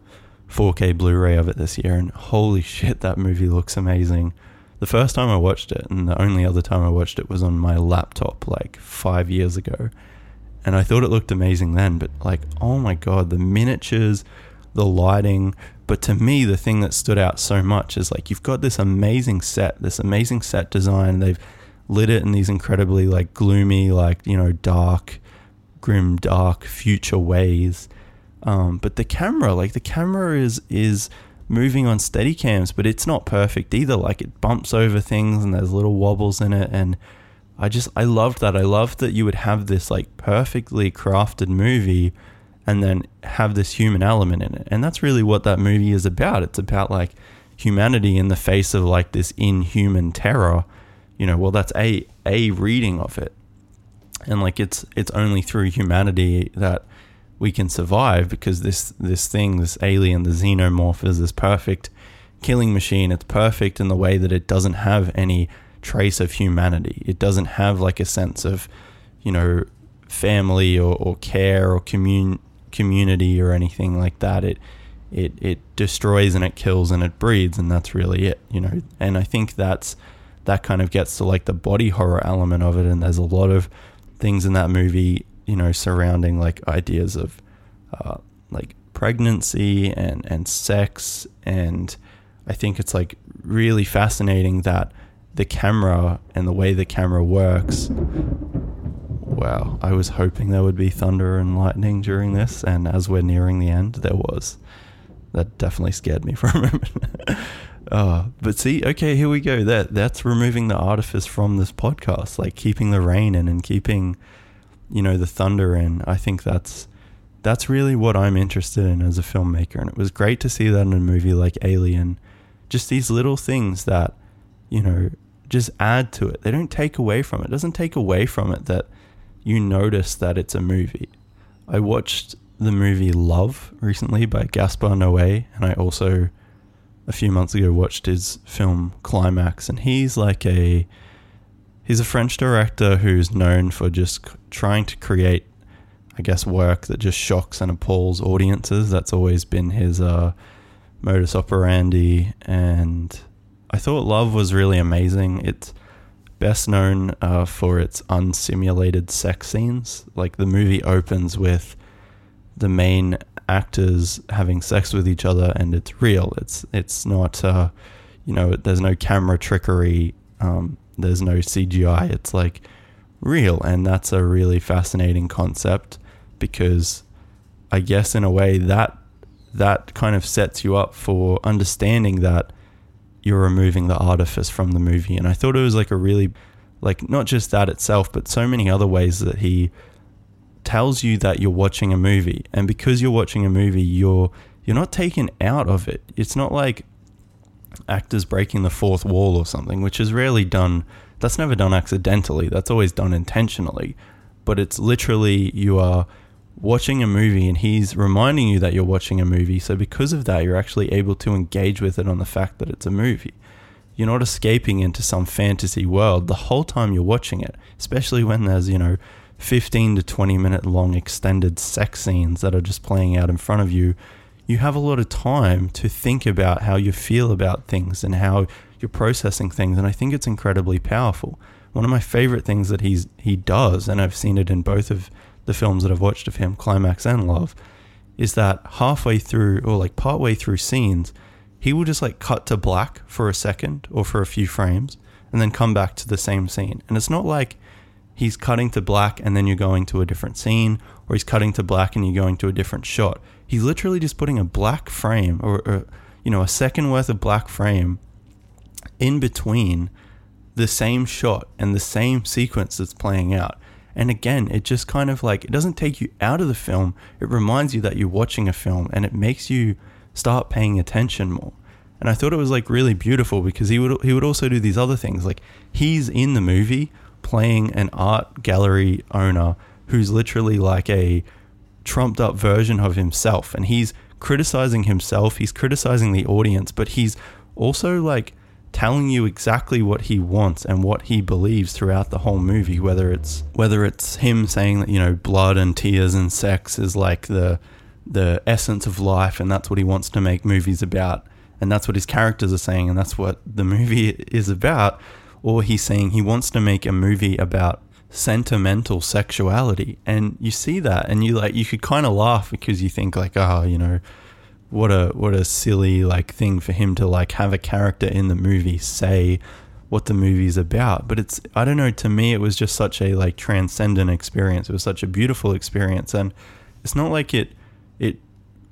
4K Blu-ray of it this year, and holy shit, that movie looks amazing. The first time I watched it, and the only other time I watched it, was on my laptop like 5 years ago, and I thought it looked amazing then, but like, oh my god, the miniatures, the lighting. But to me, the thing that stood out so much is like, you've got this amazing set design, they've lit it in these incredibly like gloomy, like, you know, grim dark future ways. But the camera is moving on Steadicams, but it's not perfect either. Like it bumps over things, and there's little wobbles in it. And I loved that. I loved that you would have this like perfectly crafted movie, and then have this human element in it. And that's really what that movie is about. It's about like humanity in the face of like this inhuman terror, you know. Well, that's a reading of it. And like, it's only through humanity that we can survive, because this thing, this alien, the xenomorph, is this perfect killing machine. It's perfect in the way that it doesn't have any trace of humanity. It doesn't have like a sense of, you know, family or care or community or anything like that. It destroys and it kills and it breeds, and that's really it, you know. And I think that kind of gets to like the body horror element of it. And there's a lot of things in that movie, you know, surrounding like ideas of like pregnancy and sex. And I think it's like really fascinating that the camera and the way the camera works. Wow, I was hoping there would be thunder and lightning during this, and as we're nearing the end, there was. That definitely scared me for a moment. But see, okay, here we go. That's removing the artifice from this podcast, like keeping the rain in and keeping, you know, the thunder in. I think that's really what I'm interested in as a filmmaker. And it was great to see that in a movie like Alien. Just these little things that, you know, just add to it. They don't take away from it. It doesn't take away from it that you notice that it's a movie. I watched the movie Love recently by Gaspar Noé, and I also a few months ago watched his film Climax. And he's like he's a French director who's known for just trying to create, I guess, work that just shocks and appalls audiences. That's always been his modus operandi. And I thought Love was really amazing. It's best known for its unsimulated sex scenes. Like, the movie opens with the main actors having sex with each other, and it's real. It's not, you know, there's no camera trickery. There's no CGI. It's like real. And that's a really fascinating concept, because I guess in a way that kind of sets you up for understanding that you're removing the artifice from the movie. And I thought it was like a really, like, not just that itself, but so many other ways that he tells you that you're watching a movie. And because you're watching a movie, you're not taken out of it. It's not like actors breaking the fourth wall or something, which is rarely done. That's never done accidentally. That's always done intentionally. But it's literally, you are watching a movie and he's reminding you that you're watching a movie. So because of that, you're actually able to engage with it on the fact that it's a movie. You're not escaping into some fantasy world the whole time you're watching it, especially when there's, you know, 15 to 20 minute long extended sex scenes that are just playing out in front of you. You have a lot of time to think about how you feel about things and how you're processing things. And I think it's incredibly powerful. One of my favorite things that he does, and I've seen it in both of the films that I've watched of him, Climax and Love, is that halfway through, or like partway through scenes, he will just like cut to black for a second or for a few frames and then come back to the same scene. And it's not like he's cutting to black and then you're going to a different scene, or he's cutting to black and you're going to a different shot. He's literally just putting a black frame or you know, a second worth of black frame in between the same shot and the same sequence that's playing out. And again, it just kind of like, it doesn't take you out of the film. It reminds you that you're watching a film, and it makes you start paying attention more. And I thought it was like really beautiful, because he would also do these other things. Like, he's in the movie playing an art gallery owner who's literally like a trumped up version of himself. And he's criticizing himself. He's criticizing the audience, but he's also like telling you exactly what he wants and what he believes throughout the whole movie, whether it's him saying that, you know, blood and tears and sex is like the essence of life, and that's what he wants to make movies about, and that's what his characters are saying, and that's what the movie is about. Or he's saying he wants to make a movie about sentimental sexuality, and you see that and you like, you could kind of laugh, because you think like, oh, you know, What a silly like thing for him to like have a character in the movie say what the movie's about. But it's, I don't know, to me it was just such a like transcendent experience. It was such a beautiful experience, and it's not like it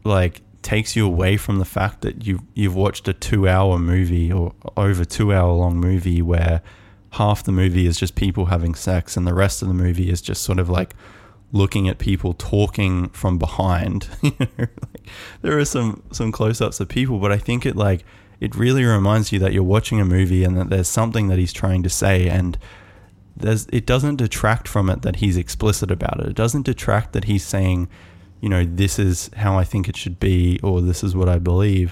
like takes you away from the fact that you've watched a 2-hour movie, or over 2-hour long movie, where half the movie is just people having sex and the rest of the movie is just sort of like looking at people talking from behind. You know, like, there are some close-ups of people, but I think it like, it really reminds you that you're watching a movie and that there's something that he's trying to say, and it doesn't detract from it that he's explicit about it. It doesn't detract that he's saying, you know, this is how I think it should be, or this is what I believe.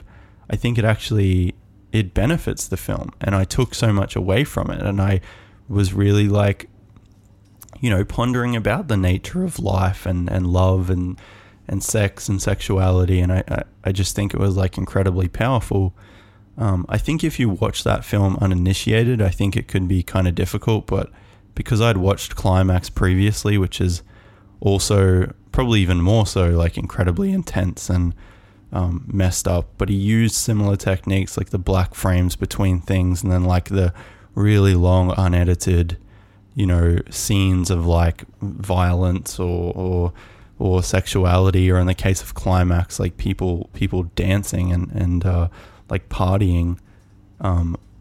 I think it actually, it benefits the film, and I took so much away from it, and I was really like, you know, pondering about the nature of life and love and sex and sexuality. And I just think it was like incredibly powerful. I think if you watch that film uninitiated, I think it could be kind of difficult, but because I'd watched Climax previously, which is also probably even more so like incredibly intense and messed up, but he used similar techniques, like the black frames between things, and then like the really long unedited, you know, scenes of like violence or sexuality, or in the case of Climax, like people dancing and like partying.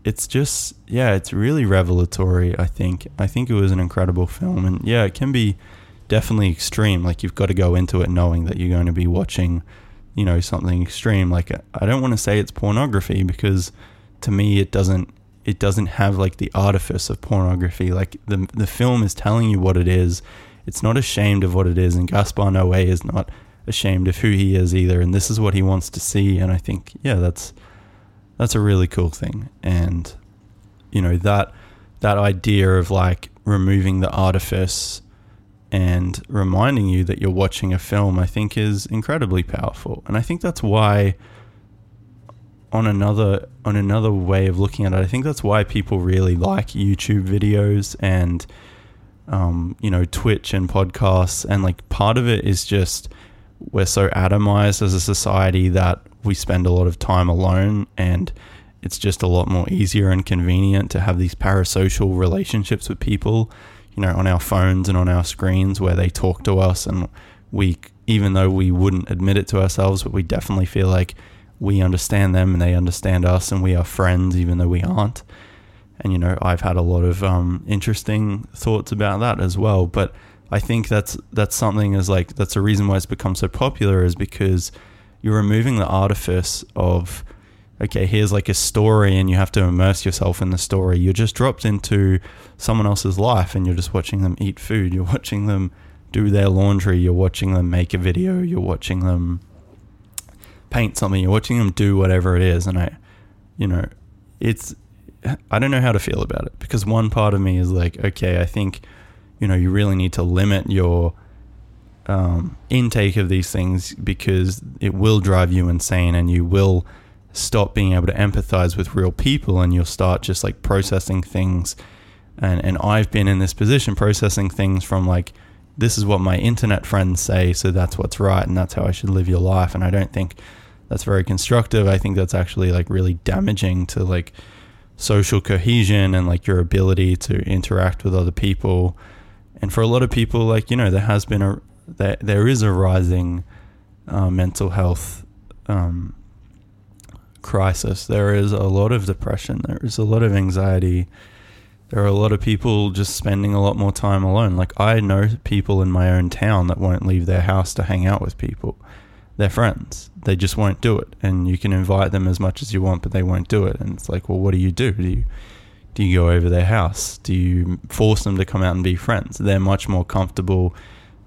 It's just, yeah, it's really revelatory. I think it was an incredible film, and yeah, it can be definitely extreme. Like, you've got to go into it knowing that you're going to be watching, you know, something extreme. Like, I don't want to say it's pornography, because to me it doesn't have like the artifice of pornography. Like, the film is telling you what it is. It's not ashamed of what it is, and Gaspar Noé is not ashamed of who he is either, and this is what he wants to see. And I think, yeah, that's a really cool thing. And, you know, that idea of like removing the artifice and reminding you that you're watching a film, I think is incredibly powerful. And I think that's why on another way of looking at it, I think that's why people really like YouTube videos and Twitch and podcasts, and like part of it is just we're so atomized as a society that we spend a lot of time alone, and it's just a lot more easier and convenient to have these parasocial relationships with people, you know, on our phones and on our screens where they talk to us, and we, even though we wouldn't admit it to ourselves, but we definitely feel like we understand them and they understand us and we are friends even though we aren't. And, you know, I've had a lot of interesting thoughts about that as well. But I think that's something is like, that's the reason why it's become so popular, is because you're removing the artifice of, okay, here's like a story and you have to immerse yourself in the story. You're just dropped into someone else's life and you're just watching them eat food. You're watching them do their laundry. You're watching them make a video. You're watching them paint something. You're watching them do whatever it is. And I don't know how to feel about it, because one part of me is like, okay, I think, you know, you really need to limit your intake of these things, because it will drive you insane and you will stop being able to empathize with real people, and you'll start just like processing things. And I've been in this position, processing things from like, this is what my internet friends say, so that's what's right and that's how I should live your life. And I don't think that's very constructive. I think that's actually like really damaging to like social cohesion and like your ability to interact with other people. And for a lot of people, like, you know, there is a rising mental health crisis. There is a lot of depression. There is a lot of anxiety. There are a lot of people just spending a lot more time alone. Like, I know people in my own town that won't leave their house to hang out with people, their friends. They just won't do it. And you can invite them as much as you want, but they won't do it. And it's like, well, what do you do? Do you go over their house? Do you force them to come out and be friends? They're much more comfortable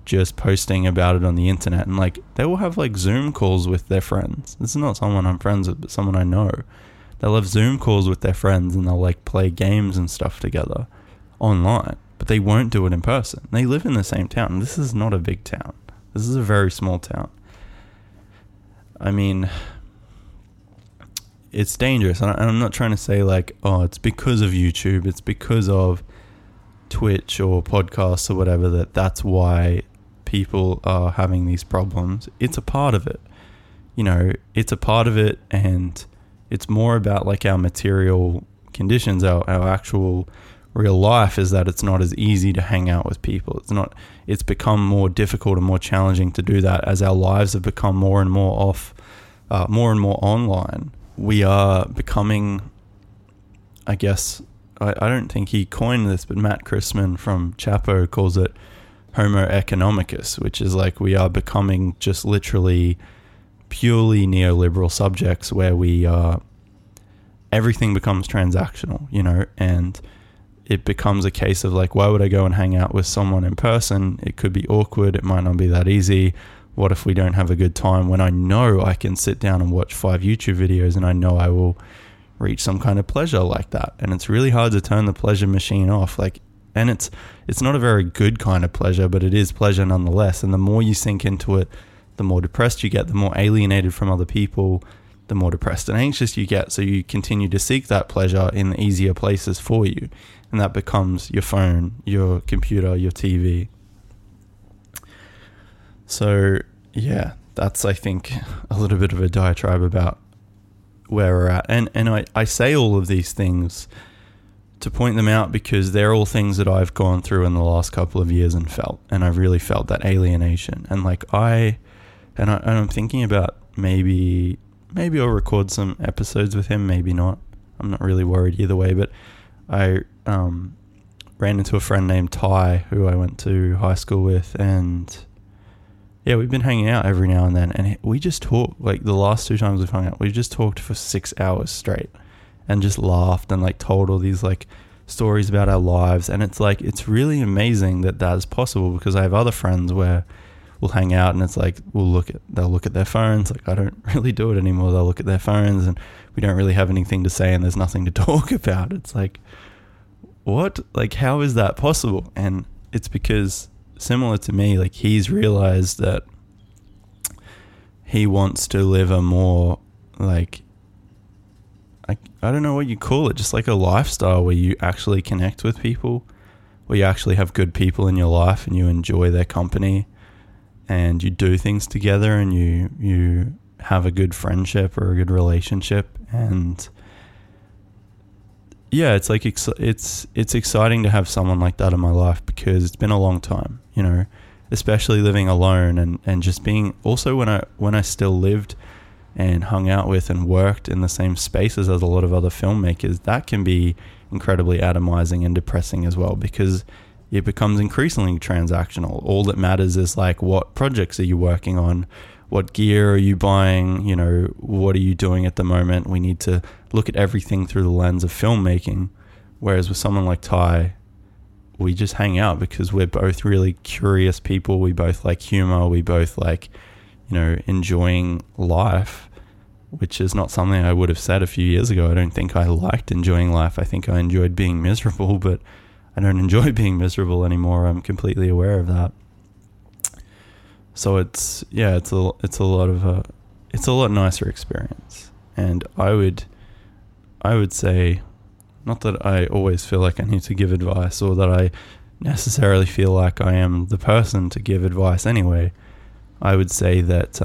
just posting about it on the internet. And like, they will have like Zoom calls with their friends. This is not someone I'm friends with, but someone I know. They'll have Zoom calls with their friends and they'll like play games and stuff together online, but they won't do it in person. They live in the same town. This is not a big town. This is a very small town. I mean, it's dangerous. And I'm not trying to say like, oh, it's because of YouTube, it's because of Twitch or podcasts or whatever that's why people are having these problems. It's a part of it. You know, it's a part of it, and it's more about like our material conditions, our actual real life, is that it's not as easy to hang out with people. It's become more difficult and more challenging to do that as our lives have become more and more online. We are becoming, I guess, I don't think he coined this, but Matt Christman from Chapo calls it Homo economicus, which is like we are becoming just literally purely neoliberal subjects where we are, everything becomes transactional, you know, and it becomes a case of like, why would I go and hang out with someone in person? It could be awkward. It might not be that easy. What if we don't have a good time, when I know I can sit down and watch 5 YouTube videos and I know I will reach some kind of pleasure like that? And it's really hard to turn the pleasure machine off. Like, and it's not a very good kind of pleasure, but it is pleasure nonetheless. And the more you sink into it, the more depressed you get, the more alienated from other people, the more depressed and anxious you get. So you continue to seek that pleasure in the easier places for you. And that becomes your phone, your computer, your TV. So yeah, that's, I think, a little bit of a diatribe about where we're at. And I say all of these things to point them out, because they're all things that I've gone through in the last couple of years and felt. And I really felt that alienation. And like I'm thinking about maybe I'll record some episodes with him, maybe not. I'm not really worried either way, but I ran into a friend named Ty who I went to high school with, and yeah, we've been hanging out every now and then, and we just talked, like the last 2 times we've hung out, we just talked for 6 hours straight and just laughed and like told all these like stories about our lives. And it's like, it's really amazing that that is possible, because I have other friends where we'll hang out and it's like, they'll look at their phones. Like, I don't really do it anymore. They'll look at their phones and we don't really have anything to say and there's nothing to talk about. It's like, what? Like, how is that possible? And it's because, similar to me, like he's realized that he wants to live a more like I don't know what you call it, just like a lifestyle where you actually connect with people, where you actually have good people in your life and you enjoy their company and you do things together and you have a good friendship or a good relationship. And yeah, it's like it's exciting to have someone like that in my life, because it's been a long time, you know, especially living alone and just being, also when I still lived and hung out with and worked in the same spaces as a lot of other filmmakers, that can be incredibly atomizing and depressing as well, because it becomes increasingly transactional. All that matters is like, what projects are you working on? What gear are you buying? You know, what are you doing at the moment? We need to look at everything through the lens of filmmaking. Whereas with someone like Ty, we just hang out because we're both really curious people. We both like humor. We both like, you know, enjoying life, which is not something I would have said a few years ago. I don't think I liked enjoying life. I think I enjoyed being miserable, but I don't enjoy being miserable anymore. I'm completely aware of that. So it's a lot nicer experience. And I would say, not that I always feel like I need to give advice, or that I necessarily feel like I am the person to give advice anyway. I would say that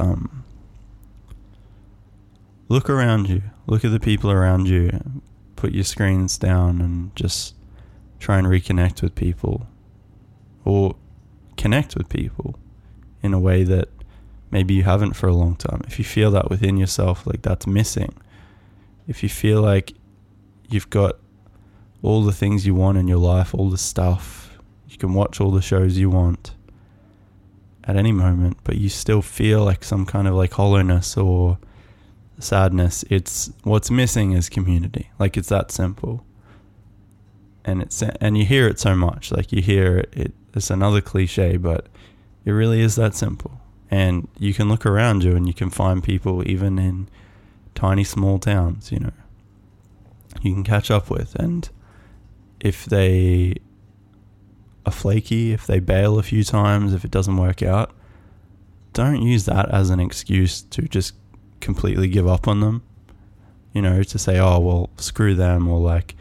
look around you, look at the people around you, put your screens down and just try and reconnect with people, or connect with people in a way that maybe you haven't for a long time. If you feel that within yourself, like that's missing, if you feel like you've got all the things you want in your life, all the stuff, you can watch all the shows you want at any moment, but you still feel like some kind of like hollowness or sadness, it's what's missing is community. Like it's that simple. And you hear it so much, like you hear it, it's another cliche, but it really is that simple. And you can look around you and you can find people even in tiny small towns, you know, you can catch up with. And if they are flaky, if they bail a few times, if it doesn't work out, don't use that as an excuse to just completely give up on them, you know, to say, oh well, screw them, or like,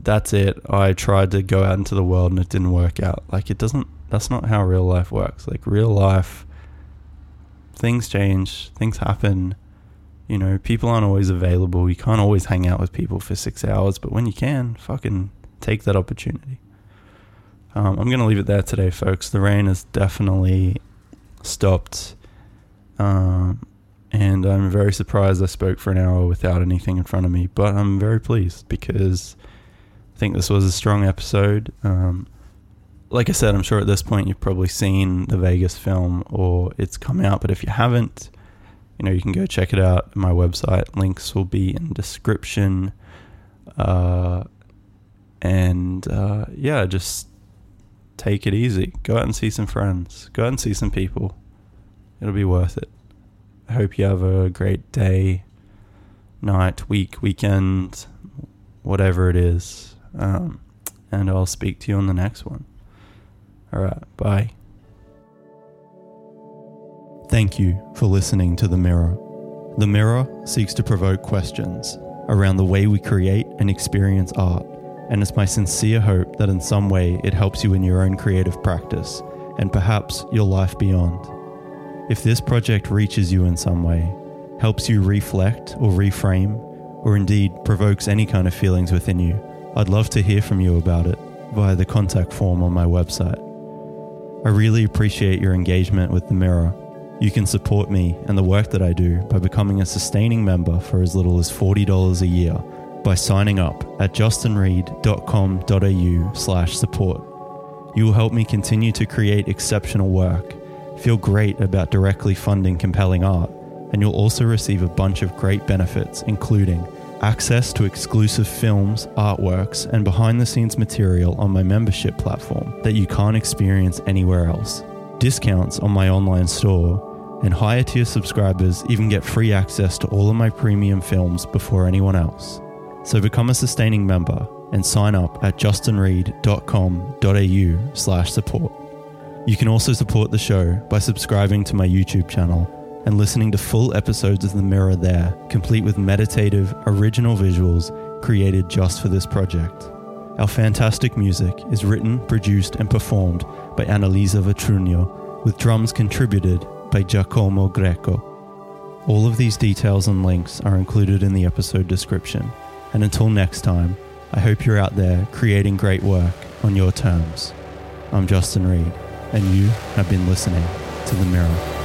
that's it, I tried to go out into the world and it didn't work out. Like it doesn't, that's not how real life works. Like real life, things change, things happen, you know, people aren't always available, you can't always hang out with people for 6 hours, but when you can, fucking take that opportunity. I'm going to leave it there today, folks. The rain has definitely stopped. And I'm very surprised I spoke for an hour without anything in front of me. But I'm very pleased, because I think this was a strong episode. Like I said, I'm sure at this point you've probably seen the Vegas film, or it's come out. But if you haven't, you know, you can go check it out on my website. Links will be in description. Just take it easy. Go out and see some friends. Go out and see some people. It'll be worth it. I hope you have a great day, night, week, weekend, whatever it is. And I'll speak to you on the next one. All right, bye. Thank you for listening to The Mirror. The Mirror seeks to provoke questions around the way we create and experience art. And it's my sincere hope that in some way it helps you in your own creative practice, and perhaps your life beyond. If this project reaches you in some way, helps you reflect or reframe, or indeed provokes any kind of feelings within you, I'd love to hear from you about it via the contact form on my website. I really appreciate your engagement with The Mirror. You can support me and the work that I do by becoming a sustaining member for as little as $40 a year, by signing up at justinreed.com.au/support. You will help me continue to create exceptional work, feel great about directly funding compelling art, and you'll also receive a bunch of great benefits, including access to exclusive films, artworks, and behind-the-scenes material on my membership platform that you can't experience anywhere else, discounts on my online store, and higher-tier subscribers even get free access to all of my premium films before anyone else. So become a sustaining member and sign up at justinreed.com.au/support. You can also support the show by subscribing to my YouTube channel and listening to full episodes of The Mirror there, complete with meditative, original visuals created just for this project. Our fantastic music is written, produced and performed by Annalisa Vetrugno, with drums contributed by Giacomo Greco. All of these details and links are included in the episode description. And until next time, I hope you're out there creating great work on your terms. I'm Justin Reed, and you have been listening to The Mirror.